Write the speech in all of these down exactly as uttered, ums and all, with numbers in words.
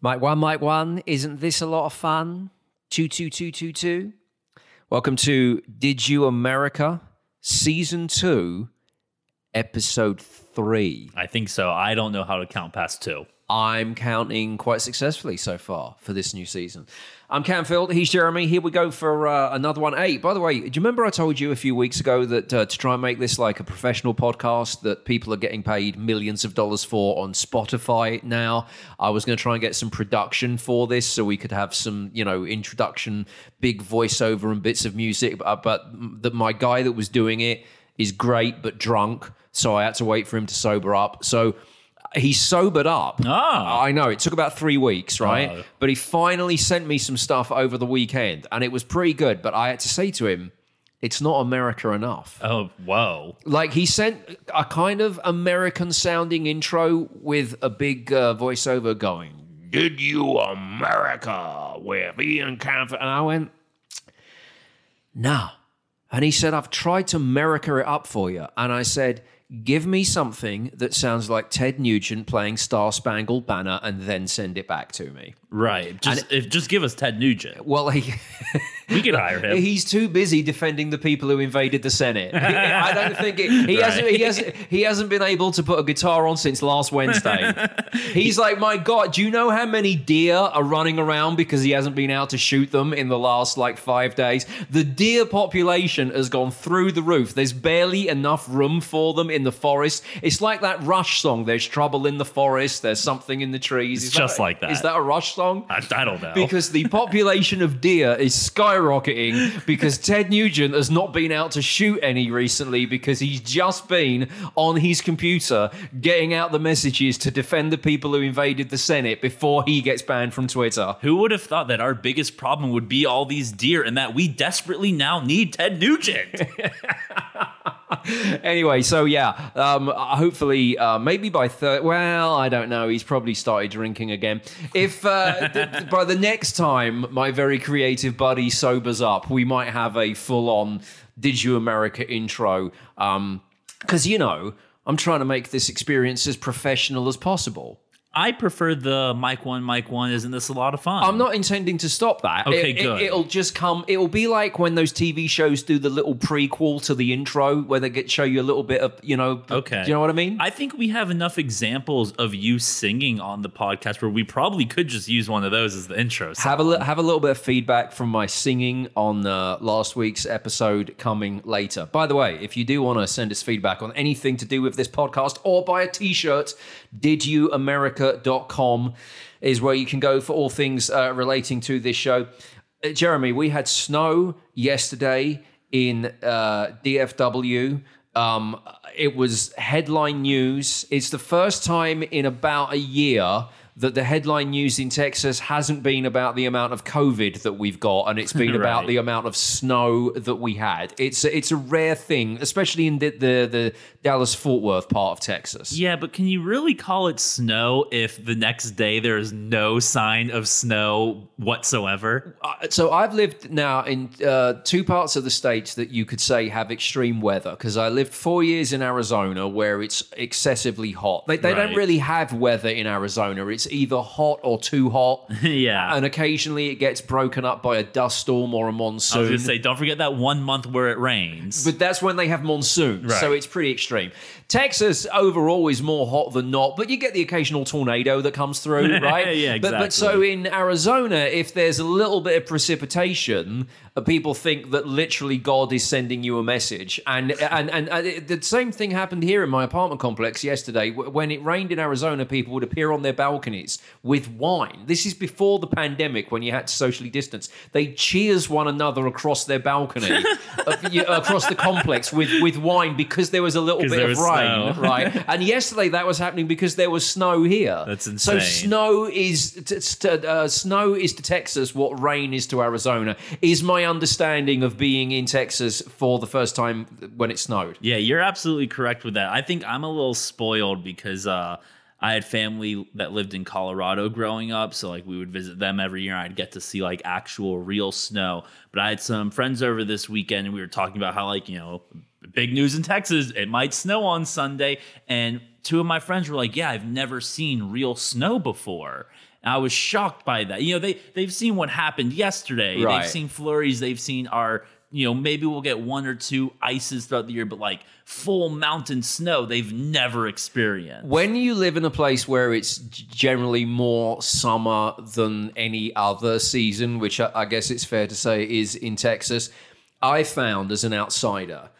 Mike one, Mike one, isn't this a lot of fun? Two, two, two, two, two. Welcome to Did You America, Season two, Episode three. I think so. I don't know how to count past two. I'm counting quite successfully so far for this new season. I'm Canfield. He's Jeremy. Here we go for uh, another one. Hey, by the way, do you remember I told you a few weeks ago that uh, to try and make this like a professional podcast that people are getting paid millions of dollars for on Spotify now? I was going to try and get some production for this so we could have some, you know, introduction, big voiceover and bits of music. But, but the, my guy that was doing it is great but drunk, so I had to wait for him to sober up. So... He sobered up. Oh. I know. It took about three weeks, right? Oh. But he finally sent me some stuff over the weekend, and it was pretty good. But I had to say to him, it's not America enough. Oh, whoa. Like, he sent a kind of American-sounding intro with a big uh, voiceover going, Did You America with Ian Canfield? And I went, nah. And he said, I've tried to America it up for you. And I said... Give me something that sounds like Ted Nugent playing Star Spangled Banner and then send it back to me. Right. Just and, if, just give us Ted Nugent. Well, he, we could hire him. He's too busy defending the people who invaded the Senate. I don't think it, he, right. hasn't, he, hasn't, he hasn't been able to put a guitar on since last Wednesday. He's like, my God, do you know how many deer are running around because he hasn't been out to shoot them in the last like five days? The deer population has gone through the roof. There's barely enough room for them in the forest. It's like that Rush song, there's trouble in the forest, there's something in the trees. It's is just that, like that. Is that a Rush song? I, I don't know. Because the population of deer is skyrocketing because Ted Nugent has not been out to shoot any recently because he's just been on his computer getting out the messages to defend the people who invaded the Senate before he gets banned from Twitter. Who would have thought that our biggest problem would be all these deer and that we desperately now need Ted Nugent? Anyway, so yeah, um, hopefully, uh, maybe by third. Well, I don't know. He's probably started drinking again. If uh, th- by the next time my very creative buddy sobers up, we might have a full-on Did You America intro. Um, because you know, I'm trying to make this experience as professional as possible. I prefer the Mike one, Mike one, isn't this a lot of fun? I'm not intending to stop that. Okay, it, good. It, it'll just come, it'll be like when those T V shows do the little prequel to the intro where they get show you a little bit of, you know, okay. Do you know what I mean? I think we have enough examples of you singing on the podcast where we probably could just use one of those as the intro. So. Have, a li- have a little bit of feedback from my singing on uh, last week's episode coming later. By the way, if you do want to send us feedback on anything to do with this podcast or buy a t-shirt, Did You America dot com is where you can go for all things uh, relating to this show. Uh, Jeremy, we had snow yesterday in uh, D F W. Um, it was headline news. It's the first time in about a year that the headline news in Texas hasn't been about the amount of COVID that we've got, and it's been right. about the amount of snow that we had. It's a, it's a rare thing, especially in the, the, the Dallas-Fort Worth part of Texas. Yeah, but can you really call it snow if the next day there is no sign of snow whatsoever? Uh, so I've lived now in uh, two parts of the states that you could say have extreme weather, because I lived four years in Arizona where it's excessively hot. They, they right. don't really have weather in Arizona. It's either hot or too hot. Yeah. And occasionally it gets broken up by a dust storm or a monsoon. I was going to say, don't forget that one month where it rains. But that's when they have monsoon. Right. So it's pretty extreme. Texas overall is more hot than not, but you get the occasional tornado that comes through, right? Yeah, exactly. But, but so in Arizona, if there's a little bit of precipitation, people think that literally God is sending you a message. And, and, and, and it, the same thing happened here in my apartment complex yesterday. When it rained in Arizona, people would appear on their balcony with wine. This is before the pandemic when you had to socially distance. They cheers one another across their balcony, across the complex with, with wine because there was a little bit of rain, snow. Right? And yesterday that was happening because there was snow here. That's insane. So snow is t- t- uh, snow is to Texas what rain is to Arizona, is my understanding of being in Texas for the first time when it snowed. Yeah, you're absolutely correct with that. I think I'm a little spoiled because... Uh, I had family that lived in Colorado growing up, so like we would visit them every year. I'd get to see like actual real snow. But I had some friends over this weekend, and we were talking about how like, you know, big news in Texas, it might snow on Sunday. And two of my friends were like, yeah, I've never seen real snow before. I was shocked by that. You know, they, they've seen what happened yesterday. Right. They've seen flurries. They've seen our, you know, maybe we'll get one or two ices throughout the year, but like full mountain snow, they've never experienced. When you live in a place where it's generally more summer than any other season, which I guess it's fair to say is in Texas, I found as an outsider,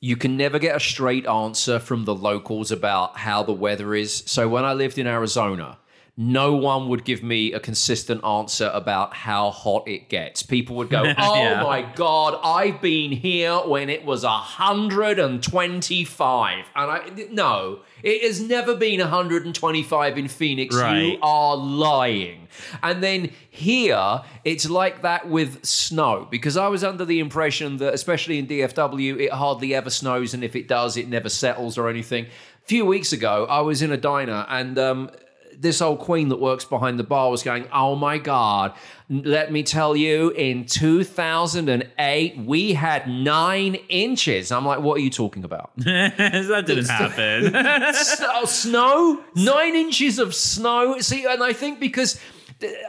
you can never get a straight answer from the locals about how the weather is. So when I lived in Arizona, no one would give me a consistent answer about how hot it gets. People would go, oh, yeah. my God, I've been here when it was one hundred twenty-five. And I, no, it has never been one hundred twenty-five in Phoenix. Right. You are lying. And then here, it's like that with snow, because I was under the impression that, especially in D F W, it hardly ever snows. And if it does, it never settles or anything. A few weeks ago, I was in a diner and, um, this old queen that works behind the bar was going, oh my God, let me tell you, in two thousand eight, we had nine inches. I'm like, what are you talking about? That didn't happen. S- snow? Nine inches of snow? See, and I think because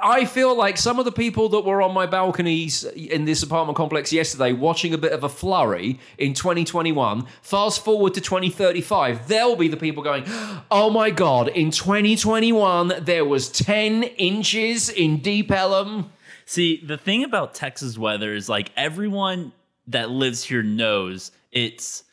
I feel like some of the people that were on my balconies in this apartment complex yesterday watching a bit of a flurry in twenty twenty-one, fast forward to twenty thirty-five, they'll be the people going, oh my God, in twenty twenty-one, there was ten inches in Deep Ellum. See, the thing about Texas weather is like everyone that lives here knows it's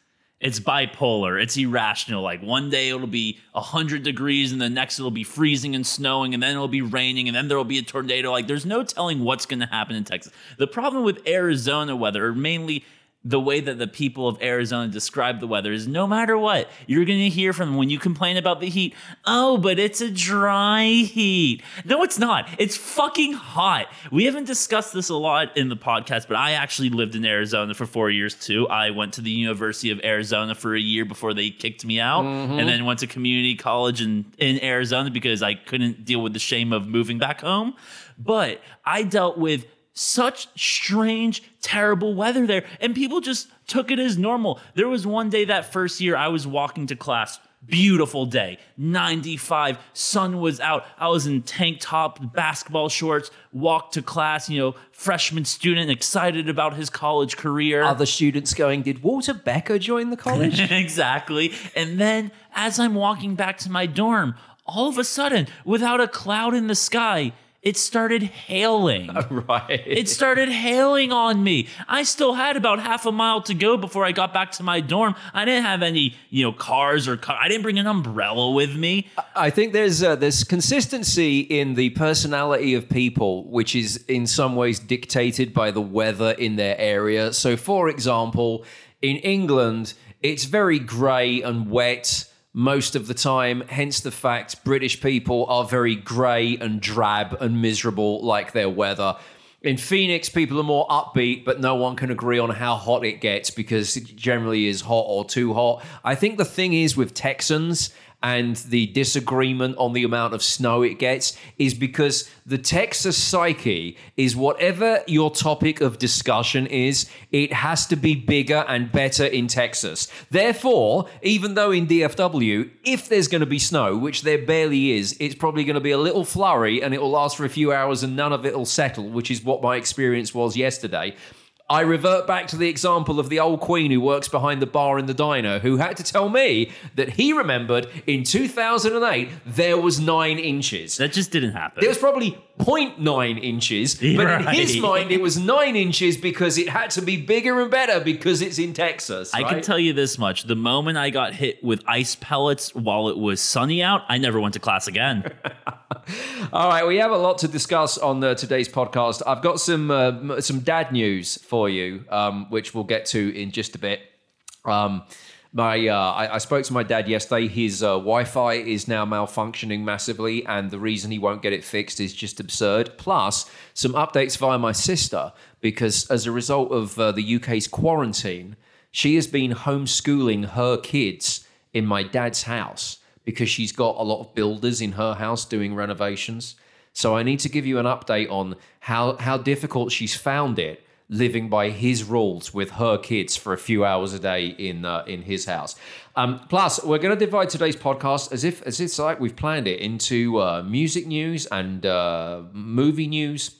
It's bipolar. It's irrational. Like one day it'll be one hundred degrees and the next it'll be freezing and snowing and then it'll be raining and then there'll be a tornado. Like there's no telling what's going to happen in Texas. The problem with Arizona weather, or mainly the way that the people of Arizona describe the weather, is no matter what, you're going to hear from them when you complain about the heat. Oh, but it's a dry heat. No, it's not. It's fucking hot. We haven't discussed this a lot in the podcast, but I actually lived in Arizona for four years too. I went to the University of Arizona for a year before they kicked me out, mm-hmm. and then went to community college in, in Arizona because I couldn't deal with the shame of moving back home. But I dealt with such strange, terrible weather there, and people just took it as normal. There was one day that first year I was walking to class, beautiful day, ninety-five, sun was out. I was in tank top, basketball shorts, walked to class, you know, freshman student, excited about his college career. Other students going, did Walter Becker join the college? Exactly. And then as I'm walking back to my dorm, all of a sudden, without a cloud in the sky, it started hailing. Right. It started hailing on me. I still had about half a mile to go before I got back to my dorm. I didn't have any, you know, cars or car. I didn't bring an umbrella with me. I think there's uh, there's consistency in the personality of people, which is in some ways dictated by the weather in their area. So, for example, in England, it's very grey and wet most of the time, hence the fact British people are very grey and drab and miserable like their weather. In Phoenix, people are more upbeat, but no one can agree on how hot it gets because it generally is hot or too hot. I think the thing is with Texans and the disagreement on the amount of snow it gets is because the Texas psyche is whatever your topic of discussion is, it has to be bigger and better in Texas. Therefore, even though in D F W, if there's going to be snow, which there barely is, it's probably going to be a little flurry and it will last for a few hours and none of it will settle, which is what my experience was yesterday. I revert back to the example of the old queen who works behind the bar in the diner who had to tell me that he remembered in two thousand eight there was nine inches. That just didn't happen. There was probably zero point nine inches, You're but in right. his mind it was nine inches because it had to be bigger and better because it's in Texas. Right? I can tell you this much. The moment I got hit with ice pellets while it was sunny out, I never went to class again. All right, we have a lot to discuss on uh, today's podcast. I've got some uh, some dad news for you, um, which we'll get to in just a bit. Um, my uh, I, I spoke to my dad yesterday. His uh, Wi-Fi is now malfunctioning massively, and the reason he won't get it fixed is just absurd. Plus, some updates via my sister, because as a result of uh, the U K's quarantine, she has been homeschooling her kids in my dad's house, because she's got a lot of builders in her house doing renovations. So I need to give you an update on how, how difficult she's found it living by his rules with her kids for a few hours a day in uh, in his house. Um, plus, we're going to divide today's podcast, as if as it's like we've planned it, into uh, music news and uh, movie news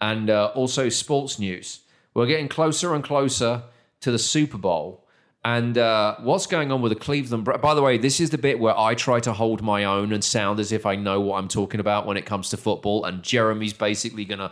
and uh, also sports news. We're getting closer and closer to the Super Bowl. And uh, what's going on with the Cleveland Browns? By the way, this is the bit where I try to hold my own and sound as if I know what I'm talking about when it comes to football. And Jeremy's basically going to,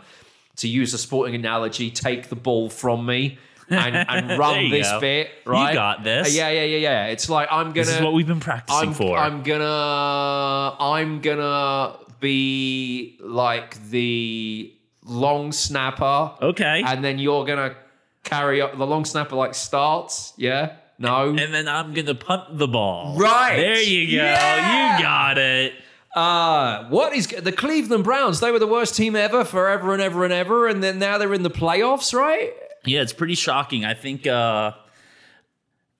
to use a sporting analogy, take the ball from me and, and run this go. bit. Right? You got this. Yeah, yeah, yeah, yeah. It's like I'm gonna. This is what we've been practicing I'm, for. I'm gonna. I'm gonna be like the long snapper. Okay. And then you're gonna carry up the long snapper. Like starts. Yeah. No. And then I'm going to punt the ball. Right. There you go. Yeah. You got it. Uh, what is the Cleveland Browns? They were the worst team ever forever and ever and ever. And then now they're in the playoffs, right? Yeah, it's pretty shocking. I think, uh,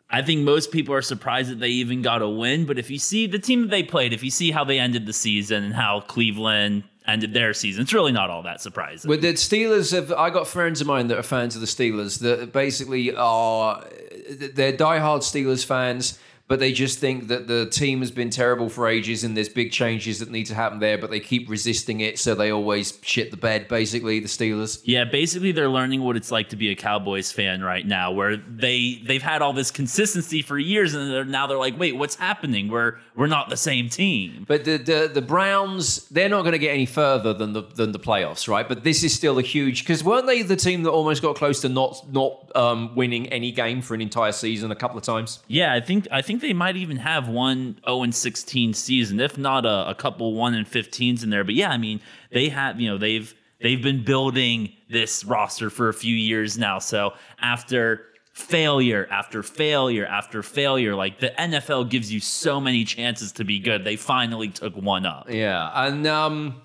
I think most people are surprised that they even got a win. But if you see the team that they played, if you see how they ended the season and how Cleveland ended their season, it's really not all that surprising. With the Steelers, have, I got friends of mine that are fans of the Steelers that basically are... They're diehard Steelers fans, but they just think that the team has been terrible for ages and there's big changes that need to happen there, but they keep resisting it, so they always shit the bed, basically, the Steelers. Yeah, basically they're learning what it's like to be a Cowboys fan right now, where they, they've had all this consistency for years, and they're, now they're like, wait, what's happening? We're we're not the same team. But the the, the Browns, they're not going to get any further than the than the playoffs, right? But this is still a huge... Because weren't they the team that almost got close to not not um, winning any game for an entire season a couple of times? Yeah, I think I think... they might even have one oh and sixteen season, if not a, a couple one and fifteens in there. But yeah, I mean, they have, you know, they've they've been building this roster for a few years now. So after failure after failure after failure, like the N F L gives you so many chances to be good, they finally took one up. Yeah, and um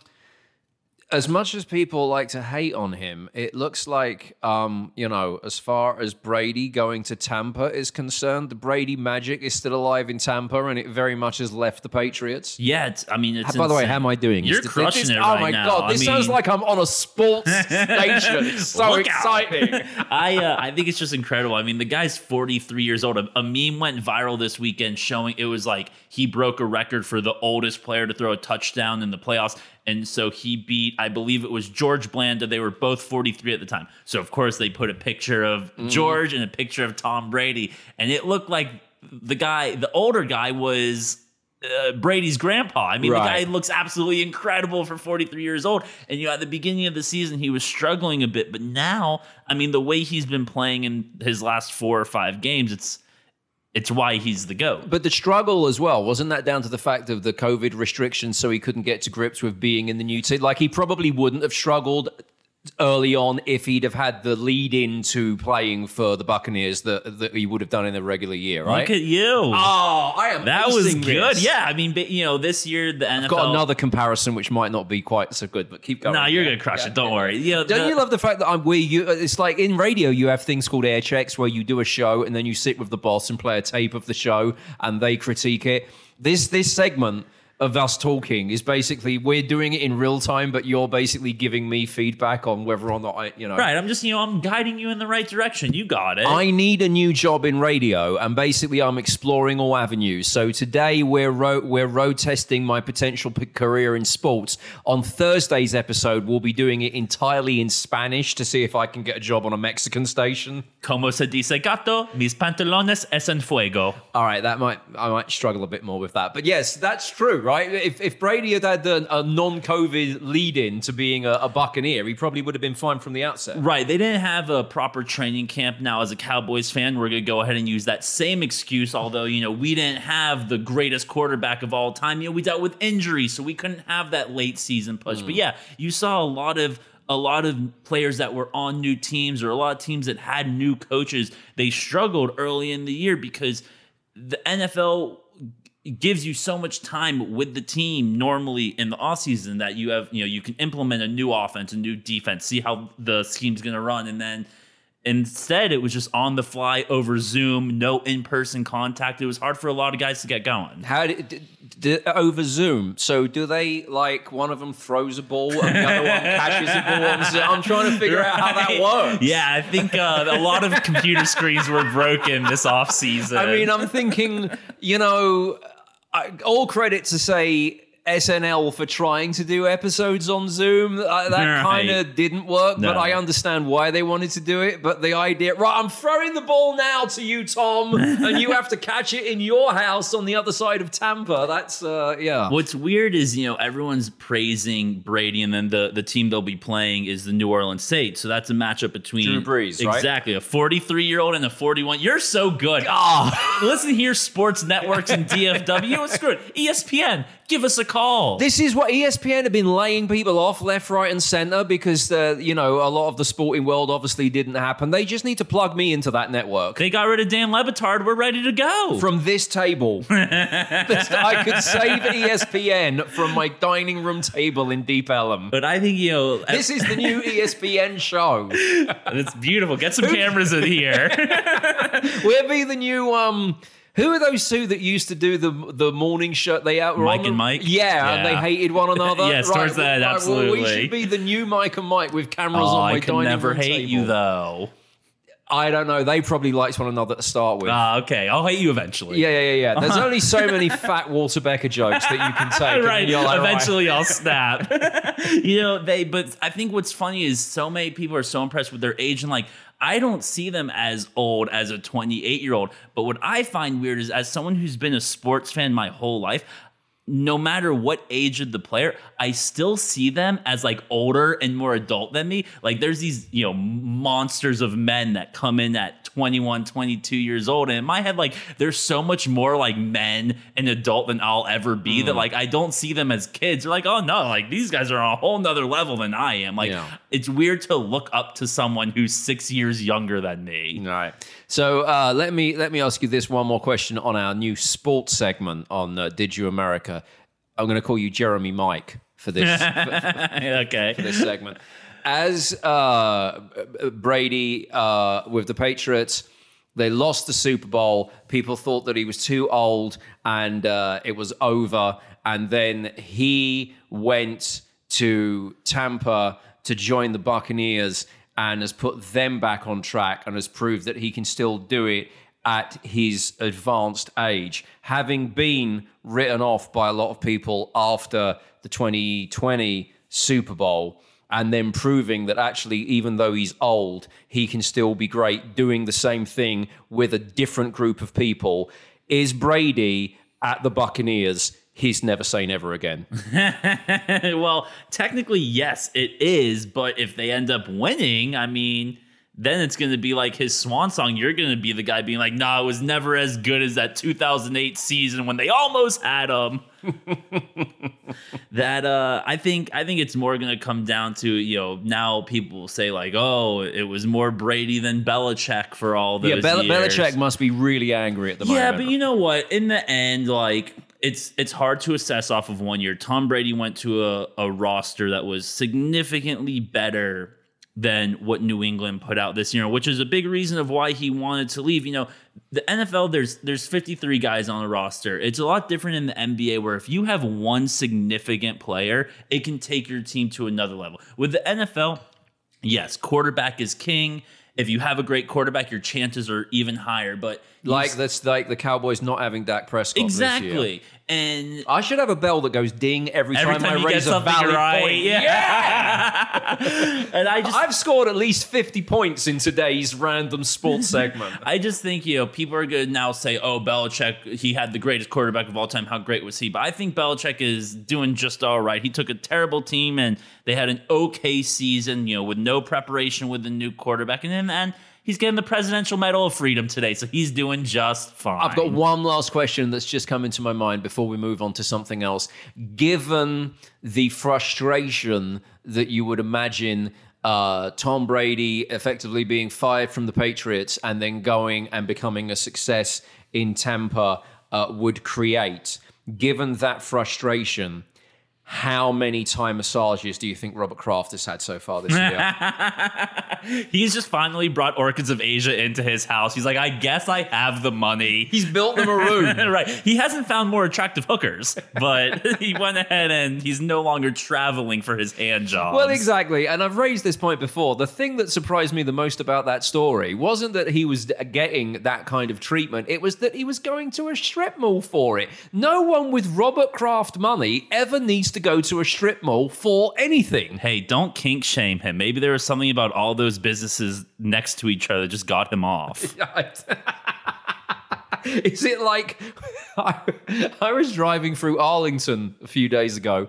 as much as people like to hate on him, it looks like, um, you know, as far as Brady going to Tampa is concerned, the Brady magic is still alive in Tampa, and it very much has left the Patriots. Yeah, it's, I mean, it's By insane. the way, how am I doing? You're this, crushing this, it right now. Oh, my now. God, this I mean, sounds like I'm on a sports station. It's so exciting. I uh, I think it's just incredible. I mean, the guy's forty-three years old. A meme went viral this weekend showing it was like he broke a record for the oldest player to throw a touchdown in the playoffs. And so he beat, I believe it was George Blanda. They were both forty-three at the time. So, of course, they put a picture of mm. George and a picture of Tom Brady. And it looked like the guy, the older guy, was uh, Brady's grandpa. I mean, right. The guy looks absolutely incredible for forty-three years old. And, you know, at the beginning of the season, he was struggling a bit. But now, I mean, the way he's been playing in his last four or five games, it's... It's why he's the GOAT. But the struggle as well, wasn't that down to the fact of the COVID restrictions, so he couldn't get to grips with being in the new team? Like, he probably wouldn't have struggled early on if he'd have had the lead into playing for the Buccaneers that, that he would have done in the regular year, right? Look at you. Oh, I am That was good. This. Yeah, I mean, you know, this year the N F L... I've got another comparison which might not be quite so good, but keep going. No, nah, you're yeah. going to crush yeah. it. Don't yeah. worry. You know, Don't the... you love the fact that I'm where you... It's like in radio, you have things called air checks where you do a show and then you sit with the boss and play a tape of the show and they critique it. This This segment... of us talking is basically we're doing it in real time, but you're basically giving me feedback on whether or not I, you know. Right, I'm just, you know, I'm guiding you in the right direction. You got it. I need a new job in radio, and basically I'm exploring all avenues. So today we're ro- we're road testing my potential p- career in sports. On Thursday's episode, we'll be doing it entirely in Spanish to see if I can get a job on a Mexican station. Como se dice gato, mis pantalones es en fuego. All right, that might I might struggle a bit more with that, but yes, that's true. Right? Right, if if Brady had had a, a non-COVID lead-in to being a, a Buccaneer, he probably would have been fine from the outset. Right, they didn't have a proper training camp. Now, as a Cowboys fan, we're going to go ahead and use that same excuse, although, you know, we didn't have the greatest quarterback of all time. You know, we dealt with injuries, so we couldn't have that late-season push. Mm. But, yeah, you saw a lot of a lot of players that were on new teams or a lot of teams that had new coaches. They struggled early in the year because the N F L – it gives you so much time with the team normally in the offseason that you have, you know, you can implement a new offense, a new defense, see how the scheme's going to run. And then Instead, it was just on the fly over Zoom, no in-person contact. It was hard for a lot of guys to get going. How did, did, did, over Zoom? So do they, like, one of them throws a ball and the other one catches the ball? I'm trying to figure right. out how that works. Yeah, I think uh, a lot of computer screens were broken this offseason. I mean, I'm thinking, you know, I, all credit to say... S N L for trying to do episodes on Zoom. Uh, that right. kind of didn't work, no. but I understand why they wanted to do it. But the idea, right, I'm throwing the ball now to you, Tom, and you have to catch it in your house on the other side of Tampa. That's, uh, yeah. What's weird is, you know, everyone's praising Brady, and then the, the team they'll be playing is the New Orleans Saints. So that's a matchup between Drew Brees, right? Exactly. A forty-three-year-old and a forty-one. You're so good. Oh, listen here, sports networks and D F W. You know what? Screw it. E S P N. Give us a call. This is what E S P N have been laying people off left, right, and center because, uh, you know, a lot of the sporting world obviously didn't happen. They just need to plug me into that network. They got rid of Dan Le Batard. We're ready to go. From this table. I could save E S P N from my dining room table in Deep Ellum. But I think, you know... This is the new E S P N show. It's beautiful. Get some cameras in here. We'll be the new... um. Who are those two that used to do the the morning show? They out Mike on the, and Mike. Yeah, yeah, and they hated one another. Yes, right, towards that, right, absolutely. Well, we should be the new Mike and Mike with cameras oh, on my dining room table. I can never hate you though. I don't know. They probably liked one another to start with. Ah, uh, okay. I'll hate you eventually. Yeah, yeah, yeah. There's uh-huh. only so many fat Walter Becker jokes that you can take. Right. And you're like, eventually, right. I'll snap. You know, they. But I think what's funny is so many people are so impressed with their age and like. I don't see them as old as a twenty-eight-year-old. But what I find weird is as someone who's been a sports fan my whole life, no matter what age of the player, I still see them as like older and more adult than me. Like there's these, you know, monsters of men that come in at twenty-one, twenty-two years old. And in my head, like there's so much more like men and adult than I'll ever be mm. that like I don't see them as kids. They're like, oh no, like these guys are on a whole nother level than I am. Like yeah. it's weird to look up to someone who's six years younger than me. All right. So uh, let me let me ask you this one more question on our new sports segment on uh, Did You America? I'm going to call you Jeremy Mike for this. for, okay. For this segment, as uh, Brady uh, with the Patriots, they lost the Super Bowl. People thought that he was too old and uh, it was over. And then he went to Tampa to join the Buccaneers. And has put them back on track and has proved that he can still do it at his advanced age. Having been written off by a lot of people after the twenty twenty Super Bowl and then proving that actually, even though he's old, he can still be great doing the same thing with a different group of people. Is Brady at the Buccaneers? He's never say never again. Well, technically, yes, it is. But if they end up winning, I mean, then it's going to be like his swan song. You're going to be the guy being like, no, nah, it was never as good as that two thousand eight season when they almost had him. that uh, I think I think it's more going to come down to, you know, now people will say like, oh, it was more Brady than Belichick for all those yeah, Bel- years. Belichick must be really angry at the yeah, moment. Yeah, but you know what? In the end, like... It's it's hard to assess off of one year. Tom Brady went to a, a roster that was significantly better than what New England put out this year, which is a big reason of why he wanted to leave. You know, the N F L, there's there's fifty-three guys on a roster. It's a lot different in the N B A where if you have one significant player, it can take your team to another level. With the N F L, yes, quarterback is king. If you have a great quarterback, your chances are even higher. But like that's like the Cowboys not having Dak Prescott exactly. this year. And I should have a bell that goes ding every, every time, time I raise a valid right. point. Yeah, yeah! And I just I've scored at least fifty points in today's random sports segment. I just think you know people are going to now say, "Oh, Belichick, he had the greatest quarterback of all time. How great was he?" But I think Belichick is doing just all right. He took a terrible team and they had an okay season, you know, with no preparation with the new quarterback, and then. And he's getting the Presidential Medal of Freedom today, so he's doing just fine. I've got one last question that's just come into my mind before we move on to something else. Given the frustration that you would imagine uh, Tom Brady effectively being fired from the Patriots and then going and becoming a success in Tampa uh, would create, given that frustration, How many Thai massages do you think Robert Kraft has had so far this year? He's just finally brought Orchids of Asia into his house. He's like, I guess I have the money. He's built them a room. Right. He hasn't found more attractive hookers, but he went ahead and he's no longer traveling for his hand jobs. Well, exactly. And I've raised this point before. The thing that surprised me the most about that story wasn't that he was getting that kind of treatment. It was that he was going to a strip mall for it. No one with Robert Kraft money ever needs to go to a strip mall for anything. Hey, don't kink shame him. Maybe there was something about all those businesses next to each other that just got him off. Is it like, I, I was driving through Arlington a few days ago.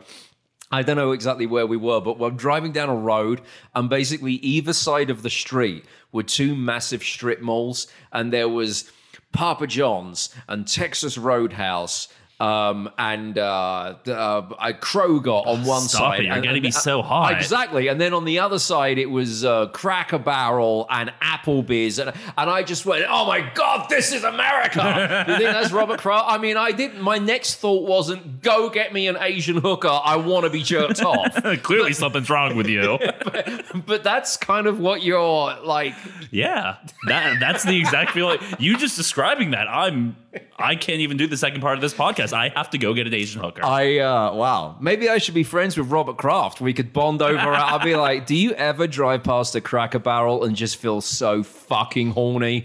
I don't know exactly where we were, but we're driving down a road, and basically either side of the street were two massive strip malls, and there was Papa John's and Texas Roadhouse Um, and uh, uh, Kroger on one Stop side. It. You're going to be so hot. Exactly. And then on the other side, it was uh, Cracker Barrel and Applebee's. And, and I just went, oh, my God, this is America. Do you think that's Robert Kraft? I mean, I didn't. My next thought wasn't, go get me an Asian hooker. I want to be jerked off. Clearly but, something's wrong with you. but, but that's kind of what you're like. Yeah, that, that's the exact feeling. You just describing that. I'm... I can't even do the second part of this podcast. I have to go get an Asian hooker. I, uh, wow. Maybe I should be friends with Robert Kraft. We could bond over. I'll be like, do you ever drive past a Cracker Barrel and just feel so fucking horny?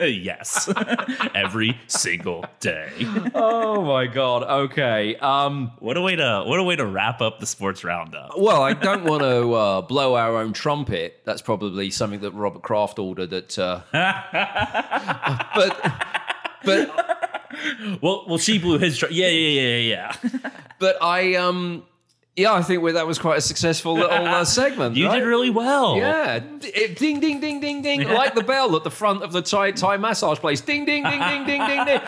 Yes. Every single day. Oh my God. Okay. Um, what a way to, what a way to wrap up the sports roundup. Well, I don't want to, uh, blow our own trumpet. That's probably something that Robert Kraft ordered at, uh, but, But well, well, she blew his. Tr- yeah, yeah, yeah, yeah. yeah. But I, um, yeah, I think that was quite a successful little uh, segment. You right? did really well. Yeah, it, ding, ding, ding, ding, ding, like the bell at the front of the Thai Thai massage place. Ding, ding, ding, ding, ding, ding, ding.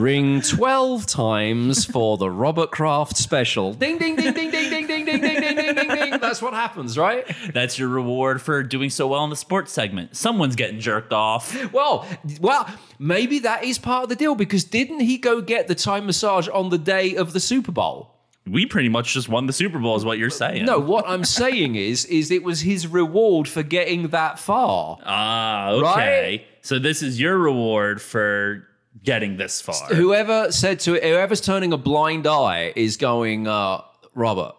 Ring twelve times for the Robert Kraft special. Ding, ding, ding, ding, ding, ding, ding, ding, ding, ding, ding, ding. That's what happens, right? That's your reward for doing so well in the sports segment. Someone's getting jerked off. Well, well. Maybe that is part of the deal, because didn't he go get the Thai massage on the day of the Super Bowl? We pretty much just won the Super Bowl is what you're saying. No, what I'm saying is, is it was his reward for getting that far. Ah, okay. Right? So this is your reward for getting this far. Whoever said to it, whoever's turning a blind eye is going, uh, Robert,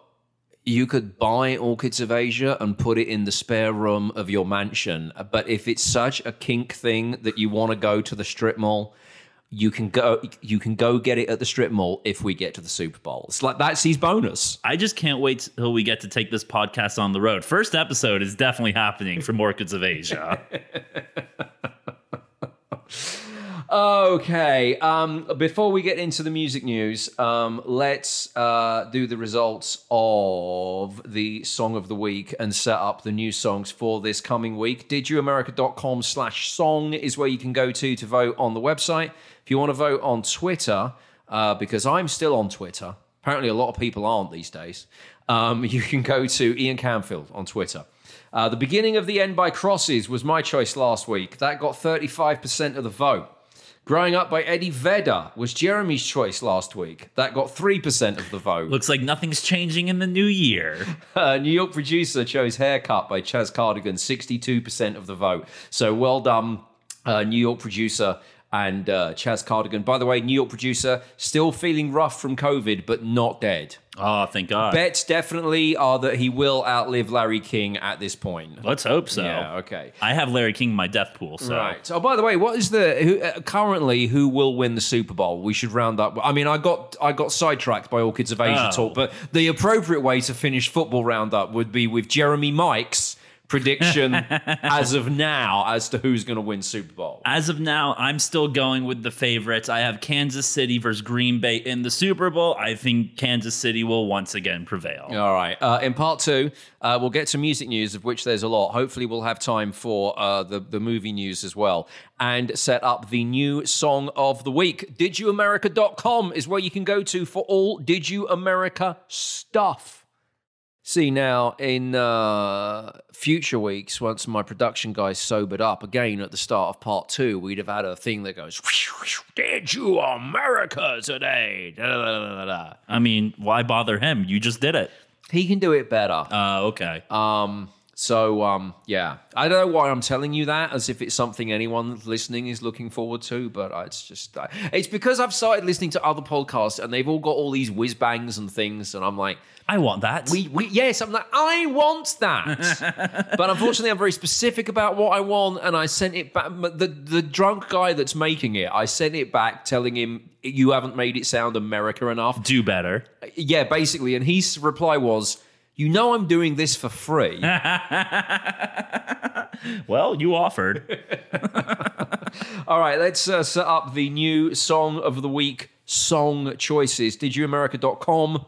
you could buy Orchids of Asia and put it in the spare room of your mansion. But if it's such a kink thing that you want to go to the strip mall, you can go you can go get it at the strip mall if we get to the Super Bowl. It's like, that's his bonus. I just can't wait till we get to take this podcast on the road. First episode is definitely happening from Orchids of Asia. Okay, um, before we get into the music news, um, let's uh, do the results of the Song of the Week and set up the new songs for this coming week. DidYouAmerica.com slash song is where you can go to to vote on the website. If you want to vote on Twitter, uh, because I'm still on Twitter, apparently a lot of people aren't these days, um, you can go to Ian Canfield on Twitter. Uh, the Beginning of the End by Crosses was my choice last week. That got thirty-five percent of the vote. Growing Up by Eddie Vedder was Jeremy's choice last week. That got three percent of the vote. Looks like nothing's changing in the new year. Uh, New York Producer chose Haircut by Chaz Cardigan, sixty-two percent of the vote. So well done, uh, New York Producer and uh, Chaz Cardigan. By the way, New York Producer, still feeling rough from COVID, but not dead. Oh, thank God. Bets definitely are that he will outlive Larry King at this point. Let's hope so. Yeah, okay. I have Larry King in my death pool, so. Right. Oh, by the way, what is the, who, uh, currently, who will win the Super Bowl? We should round up. I mean, I got I got sidetracked by Orchids of Asia oh. talk, but the appropriate way to finish football roundup would be with Jeremy Mike's prediction as of now as to who's going to win Super Bowl. As of now, I'm still going with the favorites. I have Kansas City versus Green Bay in the Super Bowl. I think Kansas City will once again prevail. All right. Uh, in part two, uh, we'll get to music news, of which there's a lot. Hopefully, we'll have time for uh, the, the movie news as well, and set up the new Song of the Week. Did You America dot com is where you can go to for all Did You America stuff. See, now, in uh, future weeks, once my production guys sobered up, again, at the start of part two, we'd have had a thing that goes, Did You America today? Da, da, da, da, da. I mean, why bother him? You just did it. He can do it better. Uh, okay. Um. So, um, yeah. I don't know why I'm telling you that, as if it's something anyone listening is looking forward to, but it's just... I, it's because I've started listening to other podcasts, and they've all got all these whiz-bangs and things, and I'm like... I want that. We, we Yes, I'm like, I want that. But unfortunately, I'm very specific about what I want, and I sent it back... The, the drunk guy that's making it, I sent it back telling him, you haven't made it sound America enough. Do better. Yeah, basically. And his reply was... You know I'm doing this for free. Well, you offered. All right, let's uh, set up the new Song of the Week song choices. Did You America dot com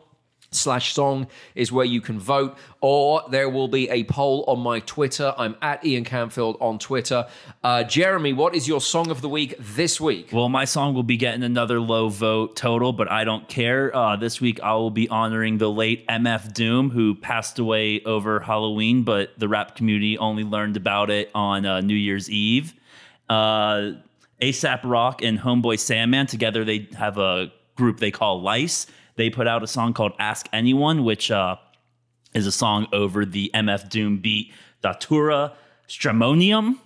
slash song is where you can vote, or there will be a poll on my Twitter. I'm at Ian Camfield on Twitter. Uh, Jeremy, what is your song of the week this week? Well, my song will be getting another low vote total, but I don't care. Uh, this week, I will be honoring the late M F Doom, who passed away over Halloween, but the rap community only learned about it on uh, New Year's Eve. Uh, ASAP Rock and Homeboy Sandman, together they have a group they call Lice. They put out a song called Ask Anyone, which uh, is a song over the M F Doom beat, Datura Stramonium.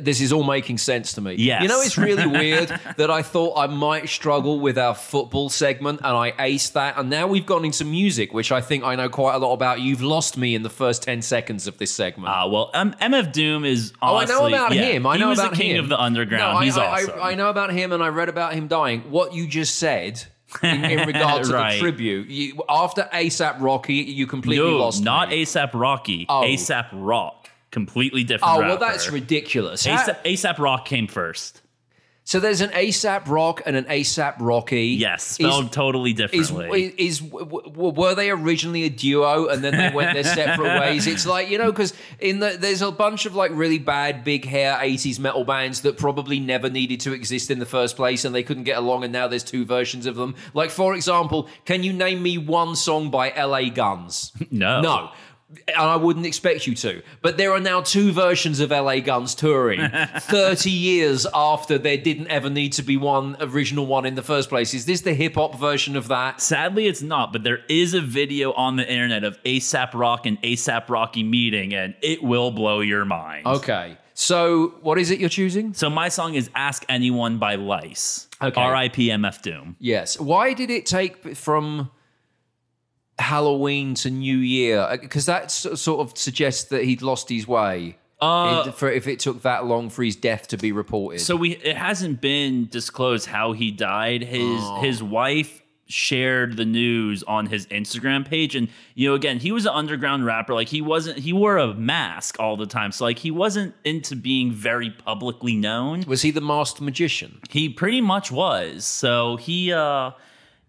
This is all making sense to me. Yes. You know, it's really weird that I thought I might struggle with our football segment, and I aced that. And now we've gone into music, which I think I know quite a lot about. You've lost me in the first ten seconds of this segment. Ah, uh, well, um, M F Doom is honestly... Oh, I know about yeah, him. I know about him. He was the king him. of the underground. No, I, He's I, awesome. I, I know about him, and I read about him dying. What you just said... In, in regard to right. the tribute, you, after ASAP Rocky, you completely no, lost. Not ASAP Rocky, oh. ASAP Rock, completely different. Oh rapper. Well, that's ridiculous. ASAP Rock came first. So there's an ASAP Rock and an ASAP Rocky. Yes, spelled is, totally differently. Is, is, is were they originally a duo and then they went their separate ways? It's like, you know, because in the, there's a bunch of like really bad big hair eighties metal bands that probably never needed to exist in the first place, and they couldn't get along, and now there's two versions of them. Like, for example, can you name me one song by L A Guns? No. No. And I wouldn't expect you to, but there are now two versions of L A Guns touring thirty years after there didn't ever need to be one original one in the first place. Is this the hip-hop version of that? Sadly, it's not, but there is a video on the internet of ASAP Rock and ASAP Rocky meeting, and it will blow your mind. Okay, so what is it you're choosing? So my song is Ask Anyone by Lice. Okay. R I P M F Doom. Yes. Why did it take from... Halloween to New Year, because that sort of suggests that he'd lost his way. Uh, for if it took that long for his death to be reported, so we it hasn't been disclosed how he died. His oh. his wife shared the news on his Instagram page, and you know, again, he was an underground rapper. Like he wasn't, he wore a mask all the time, so like he wasn't into being very publicly known. Was he the Masked Magician? He pretty much was. So he. uh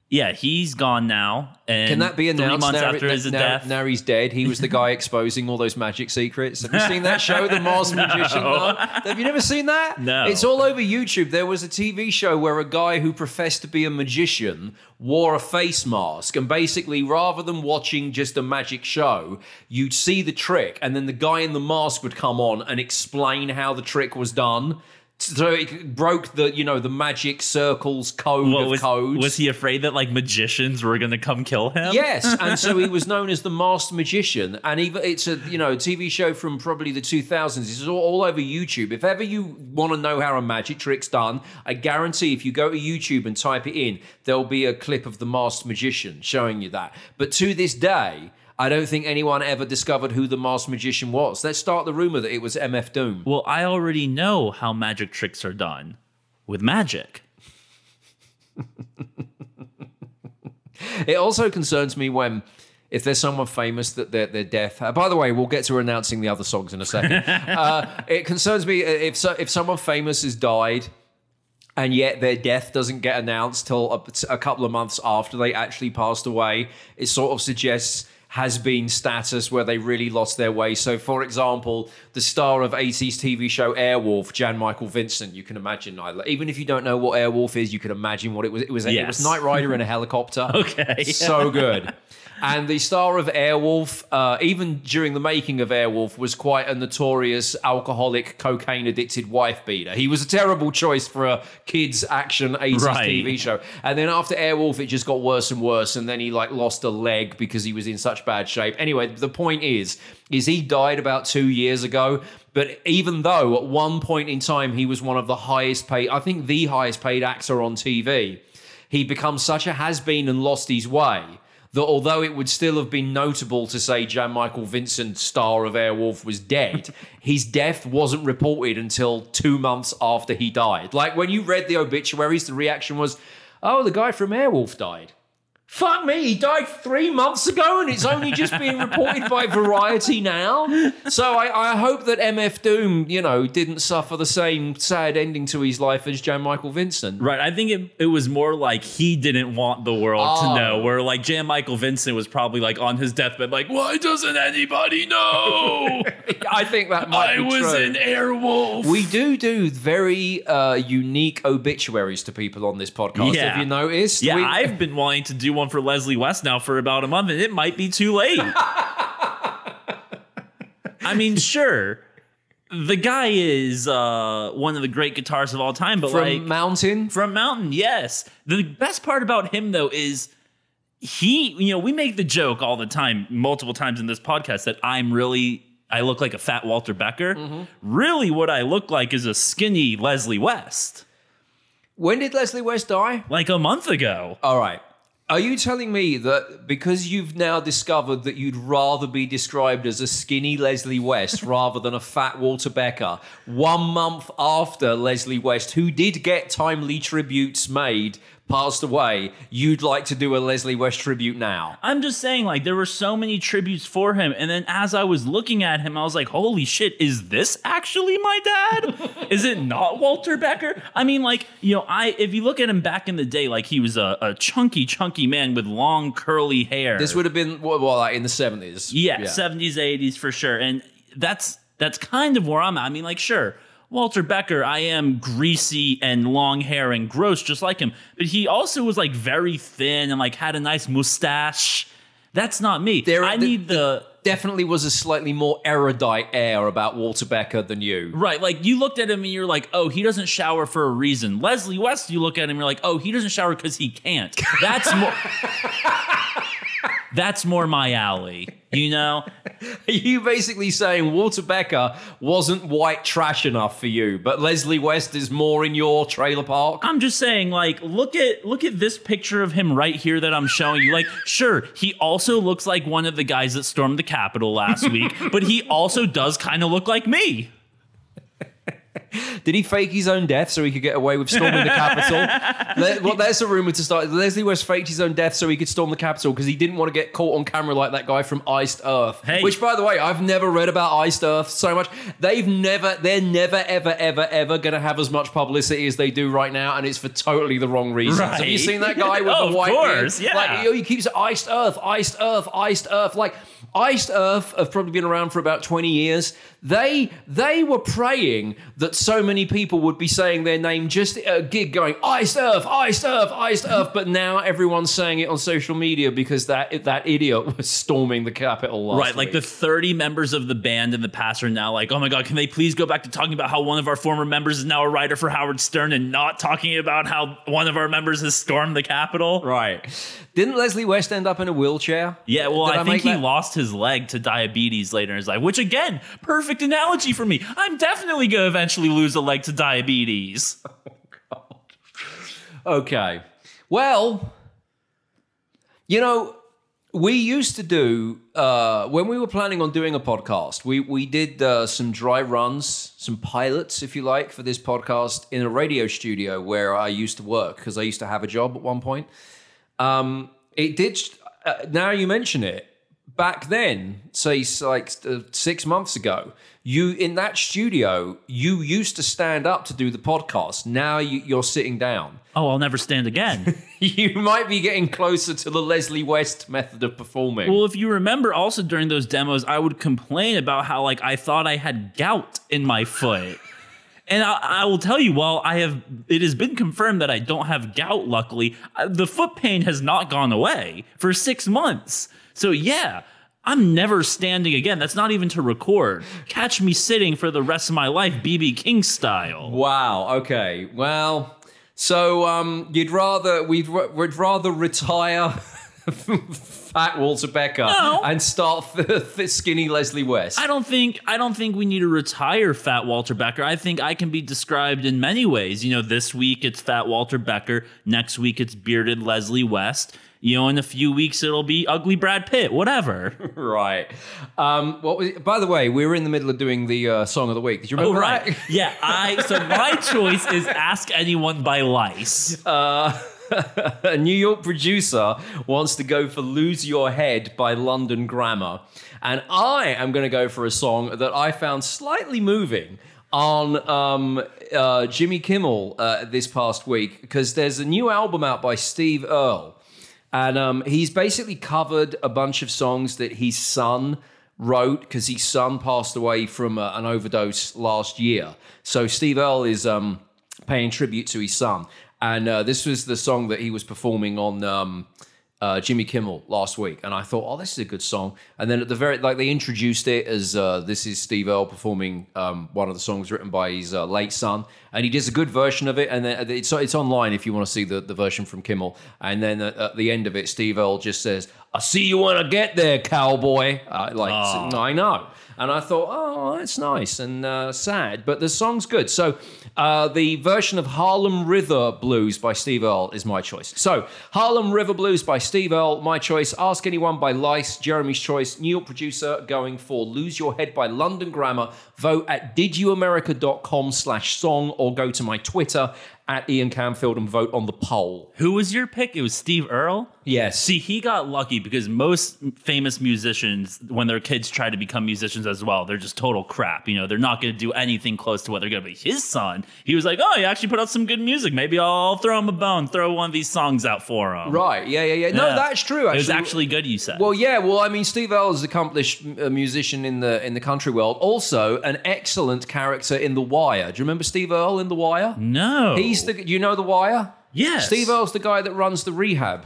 Yeah, he's gone now. And can that be announced? Three months now, after now, his now, death, now he's dead. He was the guy exposing all those magic secrets. Have you seen that show, The Masked no. Magician? No. Have you never seen that? No. It's all over YouTube. There was a T V show where a guy who professed to be a magician wore a face mask, and basically, rather than watching just a magic show, you'd see the trick, and then the guy in the mask would come on and explain how the trick was done. So it broke the, you know, the magic circle's code what, of was, codes. Was he afraid that, like, magicians were going to come kill him? Yes, and so he was known as the Masked Magician. And even it's a, you know, T V show from probably the two thousands. It's all, all over YouTube. If ever you want to know how a magic trick's done, I guarantee if you go to YouTube and type it in, there'll be a clip of the Masked Magician showing you that. But to this day... I don't think anyone ever discovered who the Masked Magician was. Let's start the rumor that it was M F Doom. Well, I already know how magic tricks are done with magic. It also concerns me when... If there's someone famous that their their death, uh, by the way, we'll get to announcing the other songs in a second. uh, it concerns me if so, if someone famous has died, and yet their death doesn't get announced till a, a couple of months after they actually passed away. It sort of suggests has been status where they really lost their way. So, for example, the star of eighties T V show Airwolf, Jan Michael Vincent, you can imagine, even if you don't know what Airwolf is, you can imagine what it was. It was, yes. It was Knight Rider in a helicopter. Okay. So good. And the star of Airwolf, uh, even during the making of Airwolf, was quite a notorious alcoholic, cocaine-addicted wife beater. He was a terrible choice for a kids' action eighties right. T V show. And then after Airwolf, it just got worse and worse. And then he like lost a leg because he was in such bad shape. Anyway, the point is, is he died about two years ago. But even though at one point in time, he was one of the highest paid, I think the highest paid actor on T V, he becomes such a has-been and lost his way that although it would still have been notable to say Jan Michael Vincent, star of Airwolf, was dead, his death wasn't reported until two months after he died. Like, when you read the obituaries, the reaction was, oh, the guy from Airwolf died. Fuck me, he died three months ago and it's only just being reported by Variety now. So I, I hope that M F Doom, you know, didn't suffer the same sad ending to his life as Jan Michael Vincent. Right, I think it, it was more like he didn't want the world oh. to know, where like Jan Michael Vincent was probably like on his deathbed like, why doesn't anybody know? I think that might I be true. I was an Airwolf. We do do very uh, unique obituaries to people on this podcast, yeah. Have you noticed? Yeah, we, I've been wanting to do one for Leslie West now for about a month, and it might be too late. I mean, sure, the guy is uh, one of the great guitarists of all time, but from like Mountain, from Mountain, yes. The best part about him though is he, you know, we make the joke all the time, multiple times in this podcast, that I'm really, I look like a fat Walter Becker. Mm-hmm. Really, what I look like is a skinny Leslie West. When did Leslie West die? Like a month ago. All right. Are you telling me that because you've now discovered that you'd rather be described as a skinny Leslie West rather than a fat Walter Becker, one month after Leslie West, who did get timely tributes made, passed away, you'd like to do a Leslie West tribute now? I'm just saying, like, there were so many tributes for him. And then as I was looking at him, I was like, holy shit, is this actually my dad? Is it not Walter Becker? I mean, like, you know, I if you look at him back in the day, like, he was a, a chunky, chunky man with long, curly hair. This would have been, well, like in the seventies. Yeah, yeah, seventies, eighties for sure. And that's that's kind of where I'm at. I mean, like, sure, Walter Becker, I am greasy and long hair and gross just like him. But he also was like very thin and like had a nice mustache. That's not me. There, I the, need the, the... Definitely was a slightly more erudite air about Walter Becker than you. Right, like you looked at him and you're like, oh, he doesn't shower for a reason. Leslie West, you look at him and you're like, oh, he doesn't shower because he can't. That's more... That's more my alley, you know? Are you basically saying Walter Becker wasn't white trash enough for you, but Leslie West is more in your trailer park? I'm just saying, like, look at look at this picture of him right here that I'm showing you. Like, sure, he also looks like one of the guys that stormed the Capitol last week, but he also does kind of look like me. Did he fake his own death so he could get away with storming the Capitol? Well, that's a rumor to start. Leslie West faked his own death so he could storm the Capitol because he didn't want to get caught on camera like that guy from Iced Earth. Hey. Which, by the way, I've never read about Iced Earth so much. They've never, they're never, ever, ever, ever going to have as much publicity as they do right now, and it's for totally the wrong reasons. Right. Have you seen that guy with oh, the white beard? Of course, beard? Yeah. Like, you know, he keeps Iced Earth, Iced Earth, Iced Earth. Like, Iced Earth have probably been around for about twenty years. They they were praying that so many people would be saying their name just at a gig going, Iced Earth, Iced Earth, Iced Earth. But now everyone's saying it on social media because that that idiot was storming the Capitol last Right, like week. The thirty members of the band and the past are now like, oh my God, can they please go back to talking about how one of our former members is now a writer for Howard Stern and not talking about how one of our members has stormed the Capitol? Right. Didn't Leslie West end up in a wheelchair? Yeah, well, I, I think he that? lost his leg to diabetes later in his life, which again, perfect analogy for me. I'm definitely going to eventually lose a leg to diabetes. Oh, God. Okay. Well, you know, we used to do, uh, when we were planning on doing a podcast, we, we did uh, some dry runs, some pilots, if you like, for this podcast in a radio studio where I used to work because I used to have a job at one point. Um, it did, uh, now you mention it, back then, say like six months ago, you in that studio, you used to stand up to do the podcast. Now you, you're sitting down. Oh, I'll never stand again. You might be getting closer to the Leslie West method of performing. Well, if you remember also during those demos, I would complain about how like I thought I had gout in my foot. And I, I will tell you, while I have, it has been confirmed that I don't have gout, luckily, the foot pain has not gone away for six months. So yeah, I'm never standing again. That's not even to record. Catch me sitting for the rest of my life, B B King style. Wow. Okay. Well, so um, you'd rather, we'd, we'd rather retire fat Walter Becker no. and start skinny Leslie West. I don't think I don't think we need to retire fat Walter Becker. I think I can be described in many ways. You know, this week it's fat Walter Becker. Next week it's bearded Leslie West. You know, in a few weeks it'll be ugly Brad Pitt. Whatever. Right. Um, what was? By the way, we were in the middle of doing the uh, song of the week. Did you remember? Oh, right. That? Yeah. I. So my choice is "Ask Anyone" by Lice. Uh, A New York producer wants to go for Lose Your Head by London Grammar. And I am going to go for a song that I found slightly moving on um, uh, Jimmy Kimmel uh, this past week, because there's a new album out by Steve Earle. And um, he's basically covered a bunch of songs that his son wrote, because his son passed away from uh, an overdose last year. So Steve Earle is um, paying tribute to his son. And uh, this was the song that he was performing on um, uh, Jimmy Kimmel last week. And I thought, oh, this is a good song. And then at the very, like they introduced it as uh, this is Steve Earle performing um, one of the songs written by his uh, late son. And he does a good version of it. And then it's, it's online if you want to see the, the version from Kimmel. And then at, at the end of it, Steve Earle just says, I see you when I get there, cowboy. Uh, like, oh. I know. And I thought, oh, that's nice and uh, sad, but the song's good. So uh, the version of Harlem River Blues by Steve Earle is my choice. So Harlem River Blues by Steve Earle, my choice. Ask Anyone by Lice, Jeremy's choice. New York producer going for Lose Your Head by London Grammar. Vote at DidYouAmerica.com slash song or go to my Twitter at Ian Camfield and vote on the poll. Who was your pick? It was Steve Earle? Yes. See, he got lucky because most famous musicians, when their kids try to become musicians as well, they're just total crap. You know, they're not going to do anything close to what they're going to be. His son, he was like, oh, he actually put out some good music. Maybe I'll throw him a bone, throw one of these songs out for him. Right. Yeah, yeah, yeah. No, yeah. That's true, actually. It was actually good, you said. Well, yeah. Well, I mean, Steve Earle is an accomplished musician in the in the country world. Also, an excellent character in The Wire. Do you remember Steve Earle in The Wire? No. He's the, you know The Wire? Yes. Steve Earle's the guy that runs the rehab.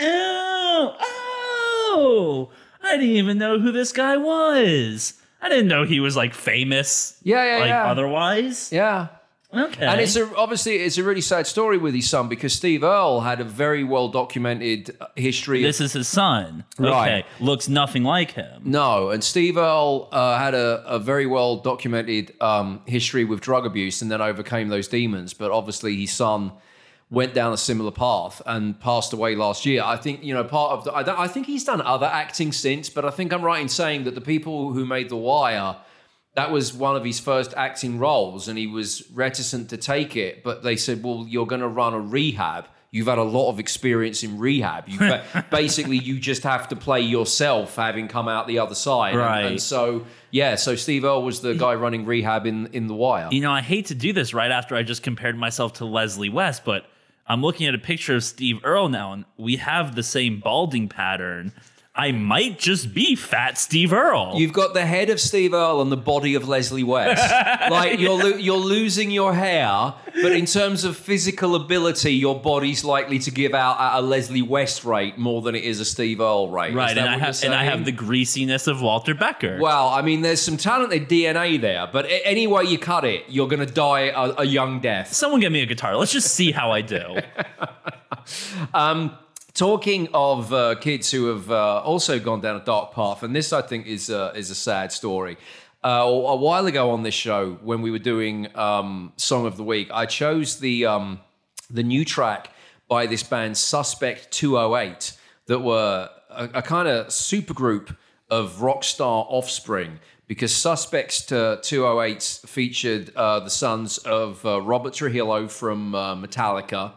Oh, oh, I didn't even know who this guy was. I didn't know he was like famous. Yeah, yeah, like, yeah. Like otherwise. Yeah. Okay. And it's a, obviously it's a really sad story with his son because Steve Earle had a very well documented history. This of, is his son, right? Okay. Looks nothing like him. No, and Steve Earle uh, had a, a very well documented um, history with drug abuse, and then overcame those demons. But obviously, his son went down a similar path and passed away last year. I think you know part of the. I, I think he's done other acting since, but I think I'm right in saying that the people who made The Wire. That was one of his first acting roles, and he was reticent to take it. But they said, well, you're going to run a rehab. You've had a lot of experience in rehab. You ba- basically, you just have to play yourself having come out the other side. Right. And, and so, yeah, so Steve Earle was the guy running rehab in, in The Wire. You know, I hate to do this right after I just compared myself to Leslie West, but I'm looking at a picture of Steve Earle now, and we have the same balding pattern. I might just be fat Steve Earle. You've got the head of Steve Earle and the body of Leslie West. Like you're lo- you're losing your hair, but in terms of physical ability, your body's likely to give out at a Leslie West rate more than it is a Steve Earle rate. Right, and I have and I have the greasiness of Walter Becker. Well, I mean, there's some talented D N A there, but any way you cut it, you're gonna die a, a young death. Someone get me a guitar. Let's just see how I do. um. Talking of uh, kids who have uh, also gone down a dark path, and this I think is uh, is a sad story. Uh, a while ago on this show, when we were doing um, Song of the Week, I chose the um, the new track by this band Suspect two oh eight, that were a, a kind of supergroup of rock star offspring. Because Suspects to two oh eight featured uh, the sons of uh, Robert Trujillo from uh, Metallica.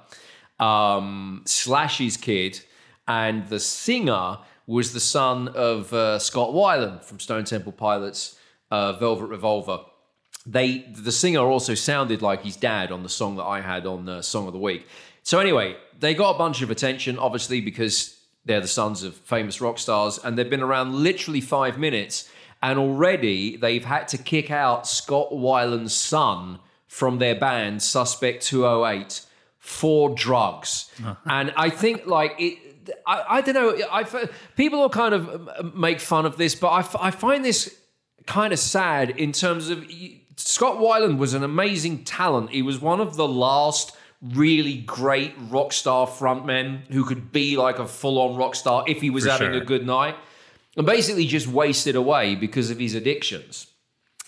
Um, Slash's kid, and the singer was the son of uh, Scott Weiland from Stone Temple Pilots' uh, Velvet Revolver. They, the singer also sounded like his dad on the song that I had on uh, Song of the Week. So anyway, they got a bunch of attention, obviously, because they're the sons of famous rock stars, and they've been around literally five minutes, and already they've had to kick out Scott Weiland's son from their band, Suspect two oh eight, for drugs. Uh-huh. And I think, like, it, I, I don't know, I, people will kind of make fun of this, but I, I find this kind of sad in terms of... Scott Weiland was an amazing talent. He was one of the last really great rock star frontmen who could be like a full-on rock star if he was For having sure. a good night, and basically just wasted away because of his addictions.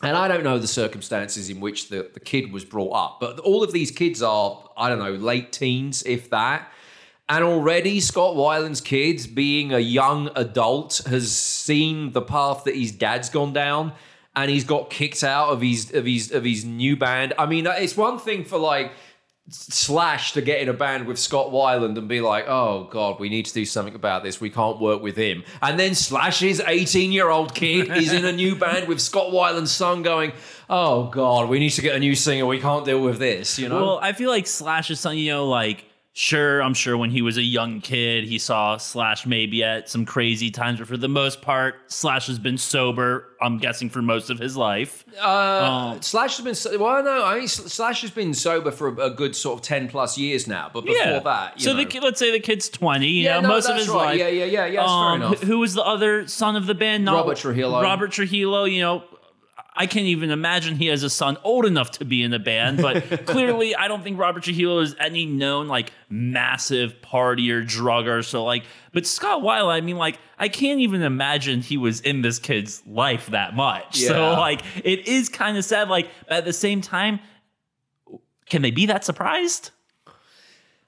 And I don't know the circumstances in which the, the kid was brought up, but all of these kids are, I don't know, late teens, if that. And already Scott Weiland's kids, being a young adult, has seen the path that his dad's gone down. And he's got kicked out of his of his of his new band. I mean, it's one thing for like Slash to get in a band with Scott Weiland and be like, "Oh God, we need to do something about this. We can't work with him." And then Slash's eighteen-year-old kid is in a new band with Scott Weiland's son, going, "Oh God, we need to get a new singer. We can't deal with this." You know. Well, I feel like Slash's son, you know, like. Sure, I'm sure when he was a young kid, he saw Slash maybe at some crazy times, but for the most part, Slash has been sober, I'm guessing, for most of his life. Uh, um, Slash has been, so- well, no, I mean, Slash has been sober for a, a good sort of ten plus years now, but before yeah. that, you so know. The kid, let's say the kid's twenty, you yeah, know, no, most of his right. life. Yeah, yeah, yeah, yeah, that's um, fair enough. Who was the other son of the band? Not Robert Trujillo. Robert Trujillo, you know. I can't even imagine he has a son old enough to be in the band, but clearly I don't think Robert Trujillo is any known, like, massive partier drugger. So, like, but Scott Weiland, I mean, like, I can't even imagine he was in this kid's life that much. Yeah. So, like, it is kind of sad. Like, at the same time, can they be that surprised?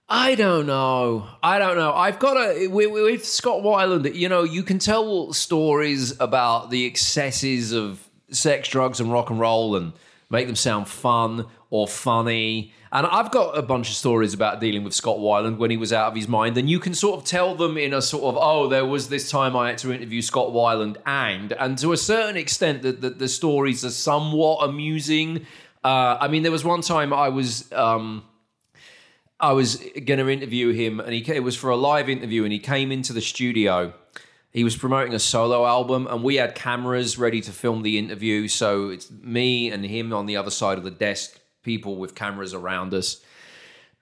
I don't know. I don't know. I've got a... With, with Scott Weiland, you know, you can tell stories about the excesses of sex, drugs, and rock and roll, and make them sound fun or funny. And I've got a bunch of stories about dealing with Scott Weiland when he was out of his mind, and you can sort of tell them in a sort of, oh, there was this time I had to interview Scott Weiland, and and to a certain extent that the, the stories are somewhat amusing. Uh, I mean, there was one time I was... Um, I was going to interview him, and he it was for a live interview, and he came into the studio. He was promoting a solo album, and we had cameras ready to film the interview. So it's me and him on the other side of the desk, people with cameras around us.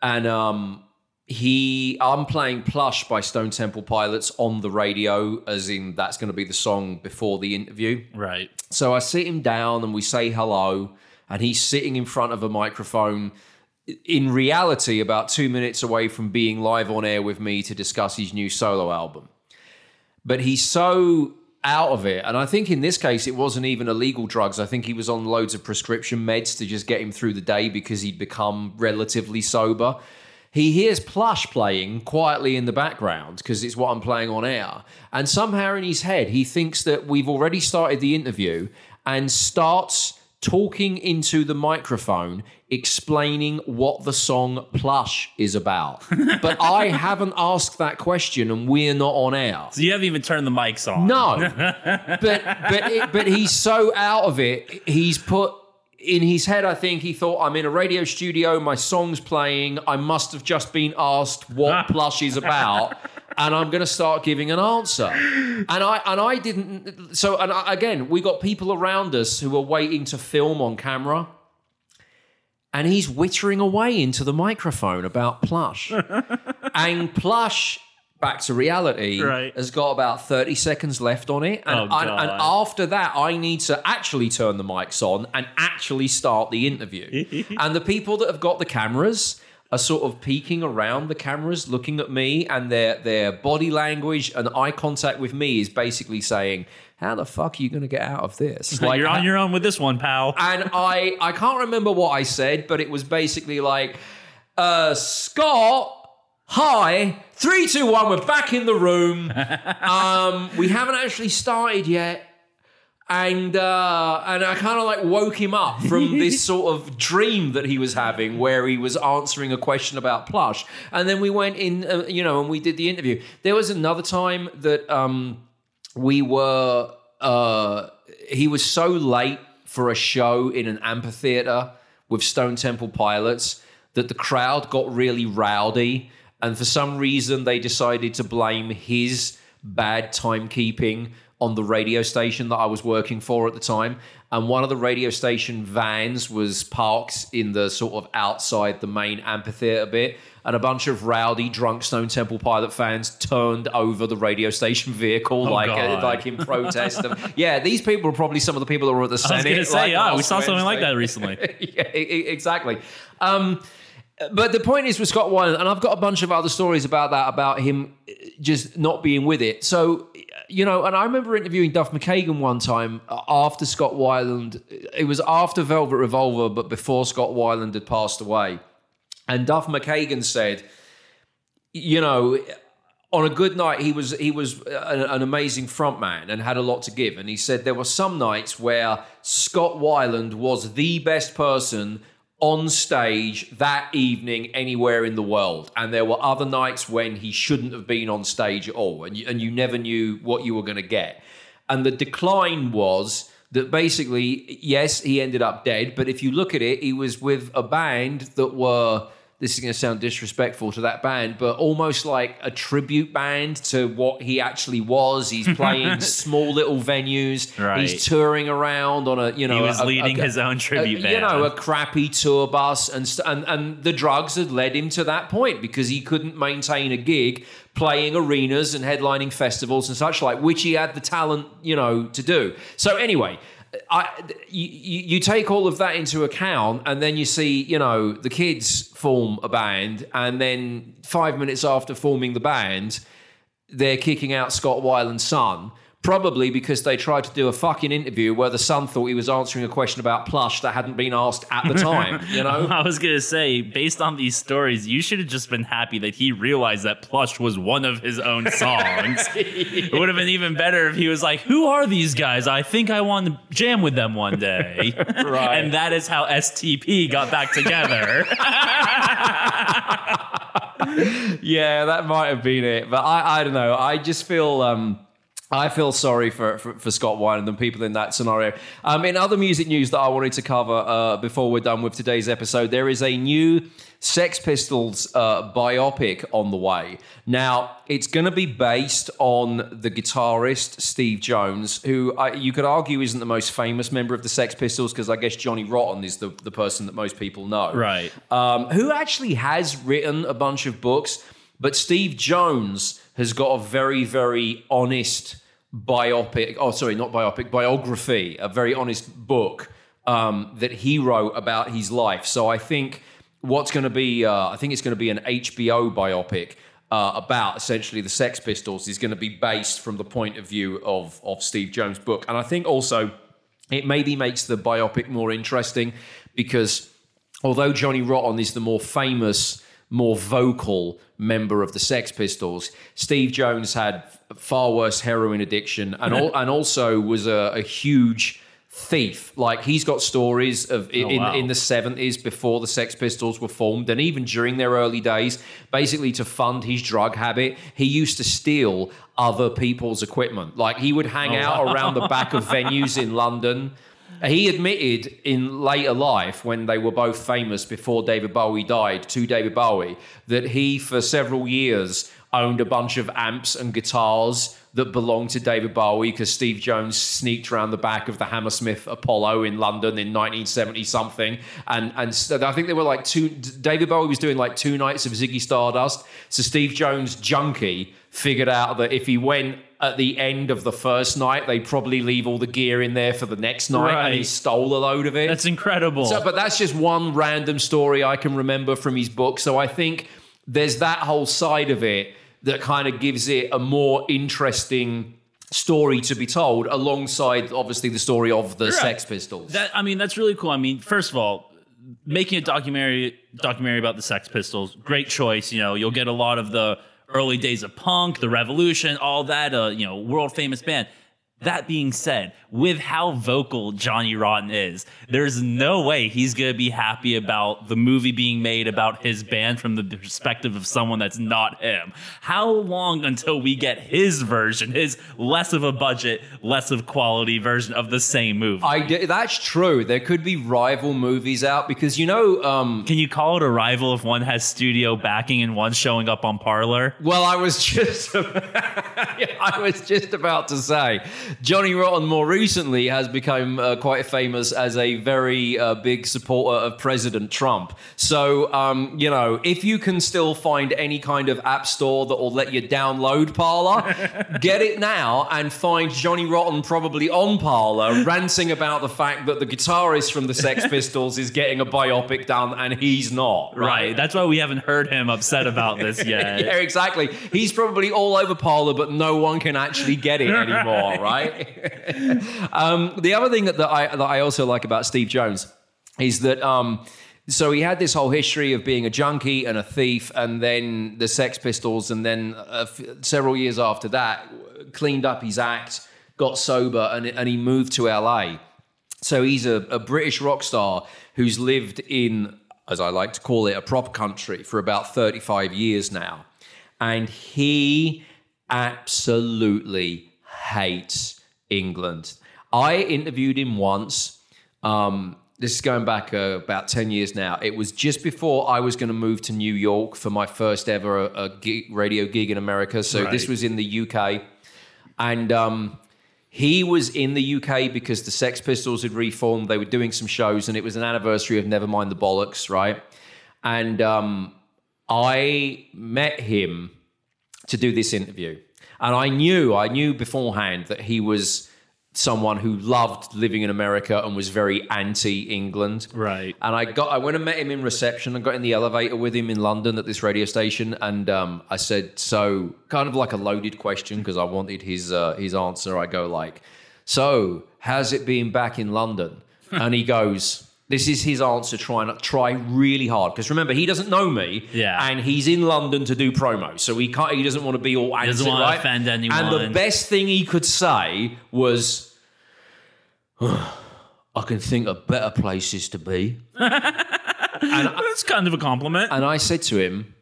And um, he, I'm playing Plush by Stone Temple Pilots on the radio, as in that's going to be the song before the interview. Right. So I sit him down and we say hello, and he's sitting in front of a microphone, in reality about two minutes away from being live on air with me to discuss his new solo album. But he's so out of it. And I think in this case, it wasn't even illegal drugs. I think he was on loads of prescription meds to just get him through the day because he'd become relatively sober. He hears Plush playing quietly in the background because it's what I'm playing on air. And somehow in his head, he thinks that we've already started the interview and starts talking into the microphone, explaining what the song Plush is about. But I haven't asked that question, and we're not on air. So you haven't even turned the mics on. No. But but it, but he's so out of it, he's put... In his head, I think he thought, I'm in a radio studio, my song's playing, I must have just been asked what Plush is about, and I'm going to start giving an answer. And I and I didn't... So, and I, again, we got people around us who were waiting to film on camera, and he's wittering away into the microphone about Plush. And Plush... Back to reality, right. has got about thirty seconds left on it. And, oh, I, and after that, I need to actually turn the mics on and actually start the interview. And the people that have got the cameras are sort of peeking around the cameras, looking at me, and their, their body language and eye contact with me is basically saying, how the fuck are you going to get out of this? Like, you're on your own with this one, pal. And I, I can't remember what I said, but it was basically like, uh, Scott... Hi, three, two, one, we're back in the room. Um, we haven't actually started yet. And uh, and I kind of like woke him up from this sort of dream that he was having where he was answering a question about plush. And then we went in, uh, you know, and we did the interview. There was another time that um, we were, uh, he was so late for a show in an amphitheater with Stone Temple Pilots that the crowd got really rowdy. And for some reason, they decided to blame his bad timekeeping on the radio station that I was working for at the time. And one of the radio station vans was parked in the sort of outside the main amphitheater bit. And a bunch of rowdy, drunk Stone Temple Pilot fans turned over the radio station vehicle, oh, like uh, like in protest. of, yeah, these people are probably some of the people that were at the Senate. I was going to say, like, yeah, we saw Wednesday. something like that recently. yeah, exactly. Um, But the point is with Scott Weiland, and I've got a bunch of other stories about that, about him just not being with it. So, you know, and I remember interviewing Duff McKagan one time after Scott Weiland. It was after Velvet Revolver, but before Scott Weiland had passed away. And Duff McKagan said, you know, on a good night, he was he was an, an amazing frontman and had a lot to give. And he said there were some nights where Scott Weiland was the best person on stage that evening anywhere in the world. And there were other nights when he shouldn't have been on stage at all. And you, and you never knew what you were going to get. And the decline was that basically, yes, he ended up dead. But if you look at it, he was with a band that were, this is going to sound disrespectful to that band, but almost like a tribute band to what he actually was. He's playing small little venues. Right. He's touring around on a, you know, he was a, leading a, his own tribute a, band. You know, a crappy tour bus, and, st- and and the drugs had led him to that point because he couldn't maintain a gig playing arenas and headlining festivals and such like, which he had the talent, you know, to do. So anyway, I, you, you take all of that into account, and then you see, you know, the kids form a band, and then five minutes after forming the band, they're kicking out Scott Weiland's son, probably because they tried to do a fucking interview where the son thought he was answering a question about plush that hadn't been asked at the time, you know? I was going to say, based on these stories, you should have just been happy that he realized that plush was one of his own songs. It would have been even better if he was like, who are these guys? I think I want to jam with them one day. Right. And that is how S T P got back together. Yeah, that might have been it. But I, I don't know. I just feel... Um, I feel sorry for, for, for Scott Weiland and people in that scenario. Um, in other music news that I wanted to cover uh, before we're done with today's episode, there is a new Sex Pistols uh, biopic on the way. Now, it's going to be based on the guitarist Steve Jones, who I, you could argue isn't the most famous member of the Sex Pistols, because I guess Johnny Rotten is the, the person that most people know. Right. Um, who actually has written a bunch of books, but Steve Jones has got a very, very honest... biopic, oh sorry, not biopic, biography, a very honest book um, that he wrote about his life. So I think what's going to be, uh, I think it's going to be an H B O biopic uh, about essentially the Sex Pistols is going to be based from the point of view of, of Steve Jones' book. And I think also it maybe makes the biopic more interesting because although Johnny Rotten is the more famous, more vocal member of the Sex Pistols, Steve Jones had far worse heroin addiction, and al- and also was a, a huge thief. Like, he's got stories of in, oh, wow. in, in the seventies, before the Sex Pistols were formed, and even during their early days, basically to fund his drug habit, he used to steal other people's equipment. Like, he would hang oh, out wow. around the back of venues in London. He admitted in later life, when they were both famous before David Bowie died, to David Bowie, that he, for several years, owned a bunch of amps and guitars that belonged to David Bowie because Steve Jones sneaked around the back of the Hammersmith Apollo in London in nineteen seventy something. And and I think there were like two, David Bowie was doing like two nights of Ziggy Stardust. So Steve Jones, junkie, figured out that if he went at the end of the first night, they probably leave all the gear in there for the next night, right. And he stole a load of it. That's incredible. So, but that's just one random story I can remember from his book. So I think there's that whole side of it that kind of gives it a more interesting story to be told, alongside obviously the story of the right. Sex Pistols. That, I mean, that's really cool. I mean, first of all, making a documentary documentary about the Sex Pistols, great choice. You know, you'll get a lot of the early days of punk, the revolution, all that. Uh, you know, world famous band. That being said, with how vocal Johnny Rotten is, there's no way he's going to be happy about the movie being made about his band from the perspective of someone that's not him. How long until we get his version, his less of a budget, less of quality version of the same movie? I, that's true. There could be rival movies out because, you know... Um, Can you call it a rival if one has studio backing and one's showing up on Parler? Well, I was just... I was just about to say... Johnny Rotten more recently has become uh, quite famous as a very uh, big supporter of President Trump. So, um, you know, if you can still find any kind of app store that will let you download Parler, get it now and find Johnny Rotten probably on Parler ranting about the fact that the guitarist from the Sex Pistols is getting a biopic done and he's not. Right. right. That's why we haven't heard him upset about this yet. Yeah, exactly. He's probably all over Parler, but no one can actually get it anymore, right? um, the other thing that, that, I, that I also like about Steve Jones is that, um, so he had this whole history of being a junkie and a thief and then the Sex Pistols and then uh, f- several years after that, cleaned up his act, got sober and, and he moved to L A. So he's a, a British rock star who's lived in, as I like to call it, a prop country for about thirty-five years now. And he absolutely hates England. I interviewed him once. Um, this is going back uh, about ten years now. It was just before I was going to move to New York for my first ever uh, gig, radio gig in America. So right. This was in the U K. And um, he was in the U K because the Sex Pistols had reformed. They were doing some shows and it was an anniversary of Nevermind the Bollocks, right? And um, I met him to do this interview. And I knew, I knew beforehand that he was someone who loved living in America and was very anti-England. Right. And I got, I went and met him in reception. I got in the elevator with him in London at this radio station. And um, I said, so kind of like a loaded question because I wanted his uh, his answer. I go like, so how's it being back in London? And he goes... This is his answer, try not, try really hard. Because remember, he doesn't know me, yeah. and he's in London to do promo. So he can't. He doesn't want to be all anti, doesn't want right? to offend anyone. And the best thing he could say was, oh, I can think of better places to be. And that's kind of a compliment. And I said to him,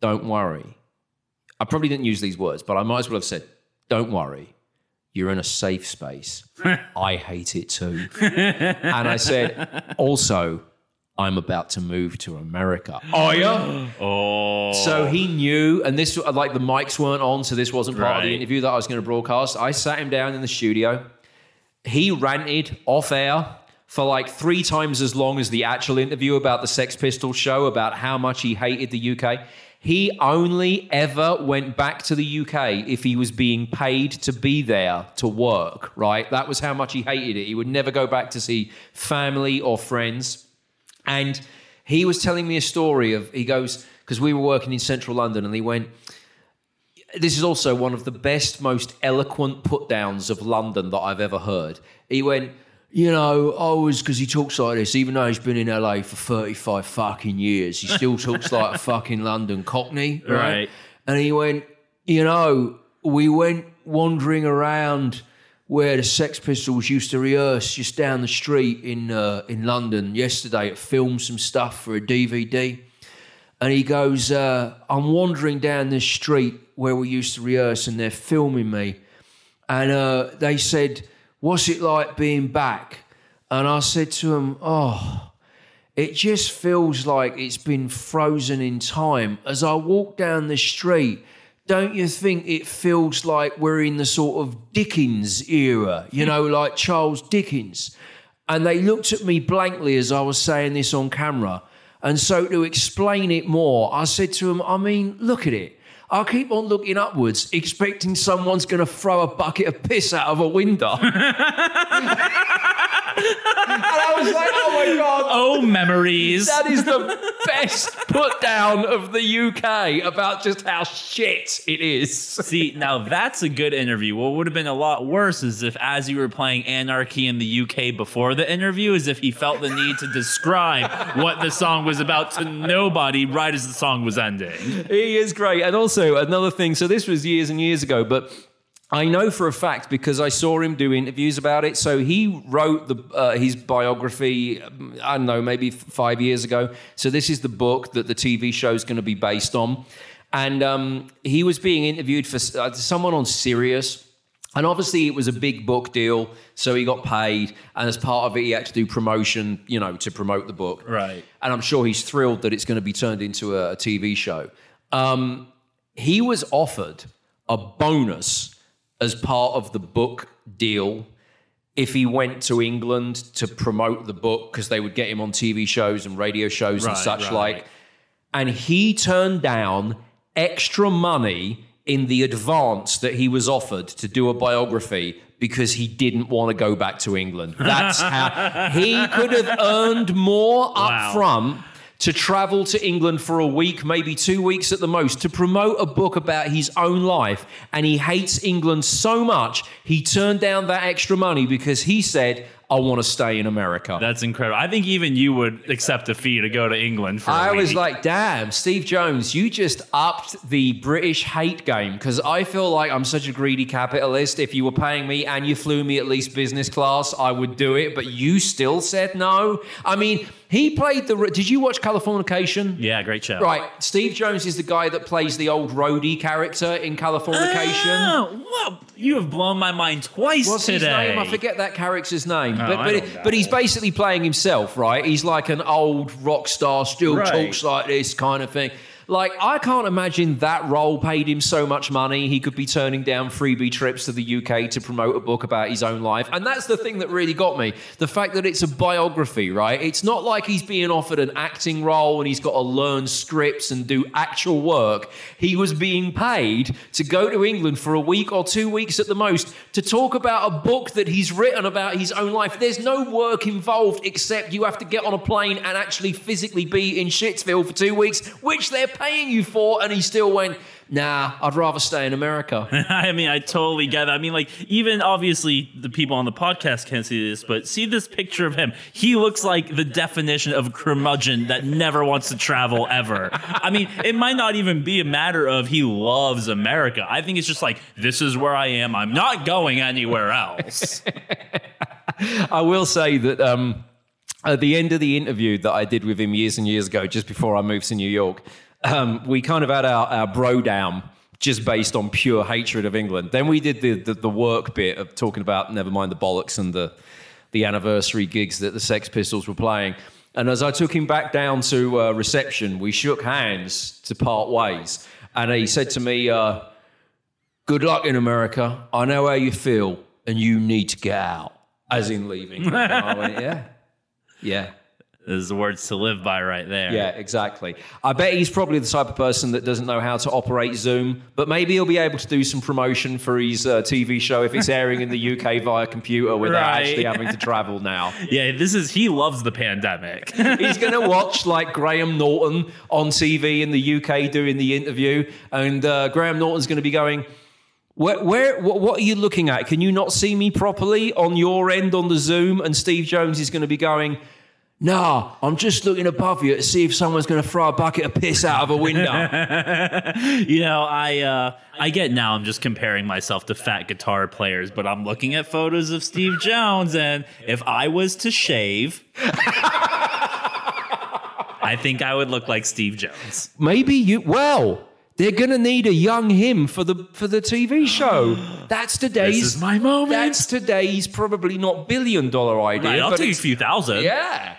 don't worry. I probably didn't use these words, but I might as well have said, don't worry. You're in a safe space. I hate it too. And I said, also, I'm about to move to America. Are ya? Oh. So he knew, and this, like the mics weren't on, so this wasn't part right. of the interview that I was going to broadcast. I sat him down in the studio. He ranted off air for like three times as long as the actual interview about the Sex Pistols show, about how much he hated the U K. He only ever went back to the U K if he was being paid to be there to work, right? That was how much he hated it. He would never go back to see family or friends. And he was telling me a story of, he goes, because we were working in central London and he went, this is also one of the best, most eloquent put downs of London that I've ever heard. He went, you know, I was, because he talks like this, even though he's been in L A for thirty-five fucking years, he still talks like a fucking London cockney, right? right? And he went, you know, we went wandering around where the Sex Pistols used to rehearse just down the street in uh, in London yesterday to film some stuff for a D V D. And he goes, uh, I'm wandering down this street where we used to rehearse and they're filming me. And uh, they said... what's it like being back? And I said to him, oh, it just feels like it's been frozen in time. As I walk down the street, don't you think it feels like we're in the sort of Dickens era, you know, like Charles Dickens? And they looked at me blankly as I was saying this on camera. And so to explain it more, I said to him, I mean, look at it. I keep on looking upwards, expecting someone's going to throw a bucket of piss out of a window. And I was like, oh my God. Oh, memories. That is the best put down of the U K about just how shit it is. See, now that's a good interview. What would have been a lot worse is if as you were playing Anarchy in the U K before the interview, is if he felt the need to describe what the song was about to nobody right as the song was ending. He is great. And also another thing, so this was years and years ago, but... I know for a fact because I saw him do interviews about it. So he wrote the uh, his biography, I don't know, maybe five years ago. So this is the book that the T V show is going to be based on. And um, he was being interviewed for uh, someone on Sirius. And obviously it was a big book deal. So he got paid. And as part of it, he had to do promotion, you know, to promote the book. Right. And I'm sure he's thrilled that it's going to be turned into a, a T V show. Um, he was offered a bonus as part of the book deal if he went to England to promote the book, because they would get him on T V shows and radio shows right, and such right. like. And he turned down extra money in the advance that he was offered to do a biography because he didn't want to go back to England. That's how he could have earned more wow. up front to travel to England for a week, maybe two weeks at the most, to promote a book about his own life. And he hates England so much, he turned down that extra money because he said, I want to stay in America. That's incredible. I think even you would accept a fee to go to England for a I week. was like, damn, Steve Jones, you just upped the British hate game, because I feel like I'm such a greedy capitalist. If you were paying me and you flew me at least business class, I would do it. But you still said no. I mean, he played the... Did you watch Californication? Yeah, great show. Right. Steve Jones is the guy that plays the old roadie character in Californication. Oh, well, you have blown my mind twice What's today. What's his name? I forget that character's name. No, but but, but he's basically playing himself, right? He's like an old rock star, still right. talks like this kind of thing. Like, I can't imagine that role paid him so much money. He could be turning down freebie trips to the U K to promote a book about his own life. And that's the thing that really got me. The fact that it's a biography, right? It's not like he's being offered an acting role and he's got to learn scripts and do actual work. He was being paid to go to England for a week or two weeks at the most to talk about a book that he's written about his own life. There's no work involved except you have to get on a plane and actually physically be in Shitsville for two weeks, which they're paying you for, and he still went, nah, I'd rather stay in America. I mean, I totally get it. I mean, like, even obviously the people on the podcast can't see this, but see this picture of him. He looks like the definition of a curmudgeon that never wants to travel ever. I mean, it might not even be a matter of he loves America. I think it's just like, this is where I am. I'm not going anywhere else. I will say that um, at the end of the interview that I did with him years and years ago, just before I moved to New York, Um, we kind of had our, our bro down just based on pure hatred of England. Then we did the, the, the work bit of talking about never mind the bollocks and the, the anniversary gigs that the Sex Pistols were playing. And as I took him back down to uh, reception, we shook hands to part ways. And he said to me, uh, good luck in America. I know how you feel and you need to get out. As in leaving. And I went, yeah, yeah. There's the words to live by right there. Yeah, exactly. I bet he's probably the type of person that doesn't know how to operate Zoom, but maybe he'll be able to do some promotion for his uh, T V show if it's airing in the U K via computer without right. actually having to travel now. Yeah, this is, he loves the pandemic. He's going to watch like Graham Norton on T V in the U K doing the interview, and uh, Graham Norton's going to be going, Where, where, what are you looking at? Can you not see me properly on your end on the Zoom? And Steve Jones is going to be going, nah, I'm just looking above you to see if someone's going to throw a bucket of piss out of a window. You know, I uh, I get now I'm just comparing myself to fat guitar players, but I'm looking at photos of Steve Jones, and if I was to shave, I think I would look like Steve Jones. Maybe you, well... They're going to need a young him for the for the T V show. That's today's... This is my moment. That's today's probably not billion-dollar idea. Right, I'll but take a few thousand. Yeah.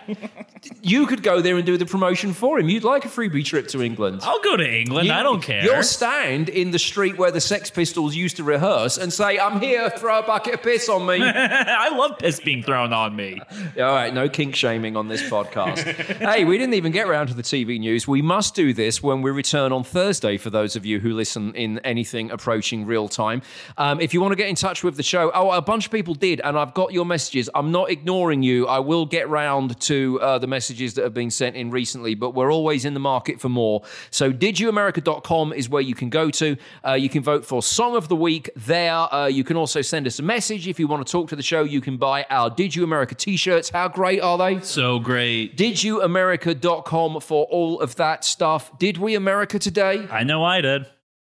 You could go there and do the promotion for him. You'd like a freebie trip to England. I'll go to England. You, I don't care. You'll stand in the street where the Sex Pistols used to rehearse and say, I'm here, throw a bucket of piss on me. I love piss being thrown on me. All right, no kink shaming on this podcast. Hey, we didn't even get around to the T V news. We must do this when we return on Thursday, for those of you who listen in anything approaching real time. Um, if you want to get in touch with the show, oh, a bunch of people did, and I've got your messages. I'm not ignoring you. I will get round to uh, the messages that have been sent in recently, but we're always in the market for more. So did you america dot com is where you can go to. Uh, you can vote for Song of the Week there. Uh, you can also send us a message. If you want to talk to the show, you can buy our Did You America t-shirts. How great are they? So great. did you america dot com for all of that stuff. Did we America today? I know I did.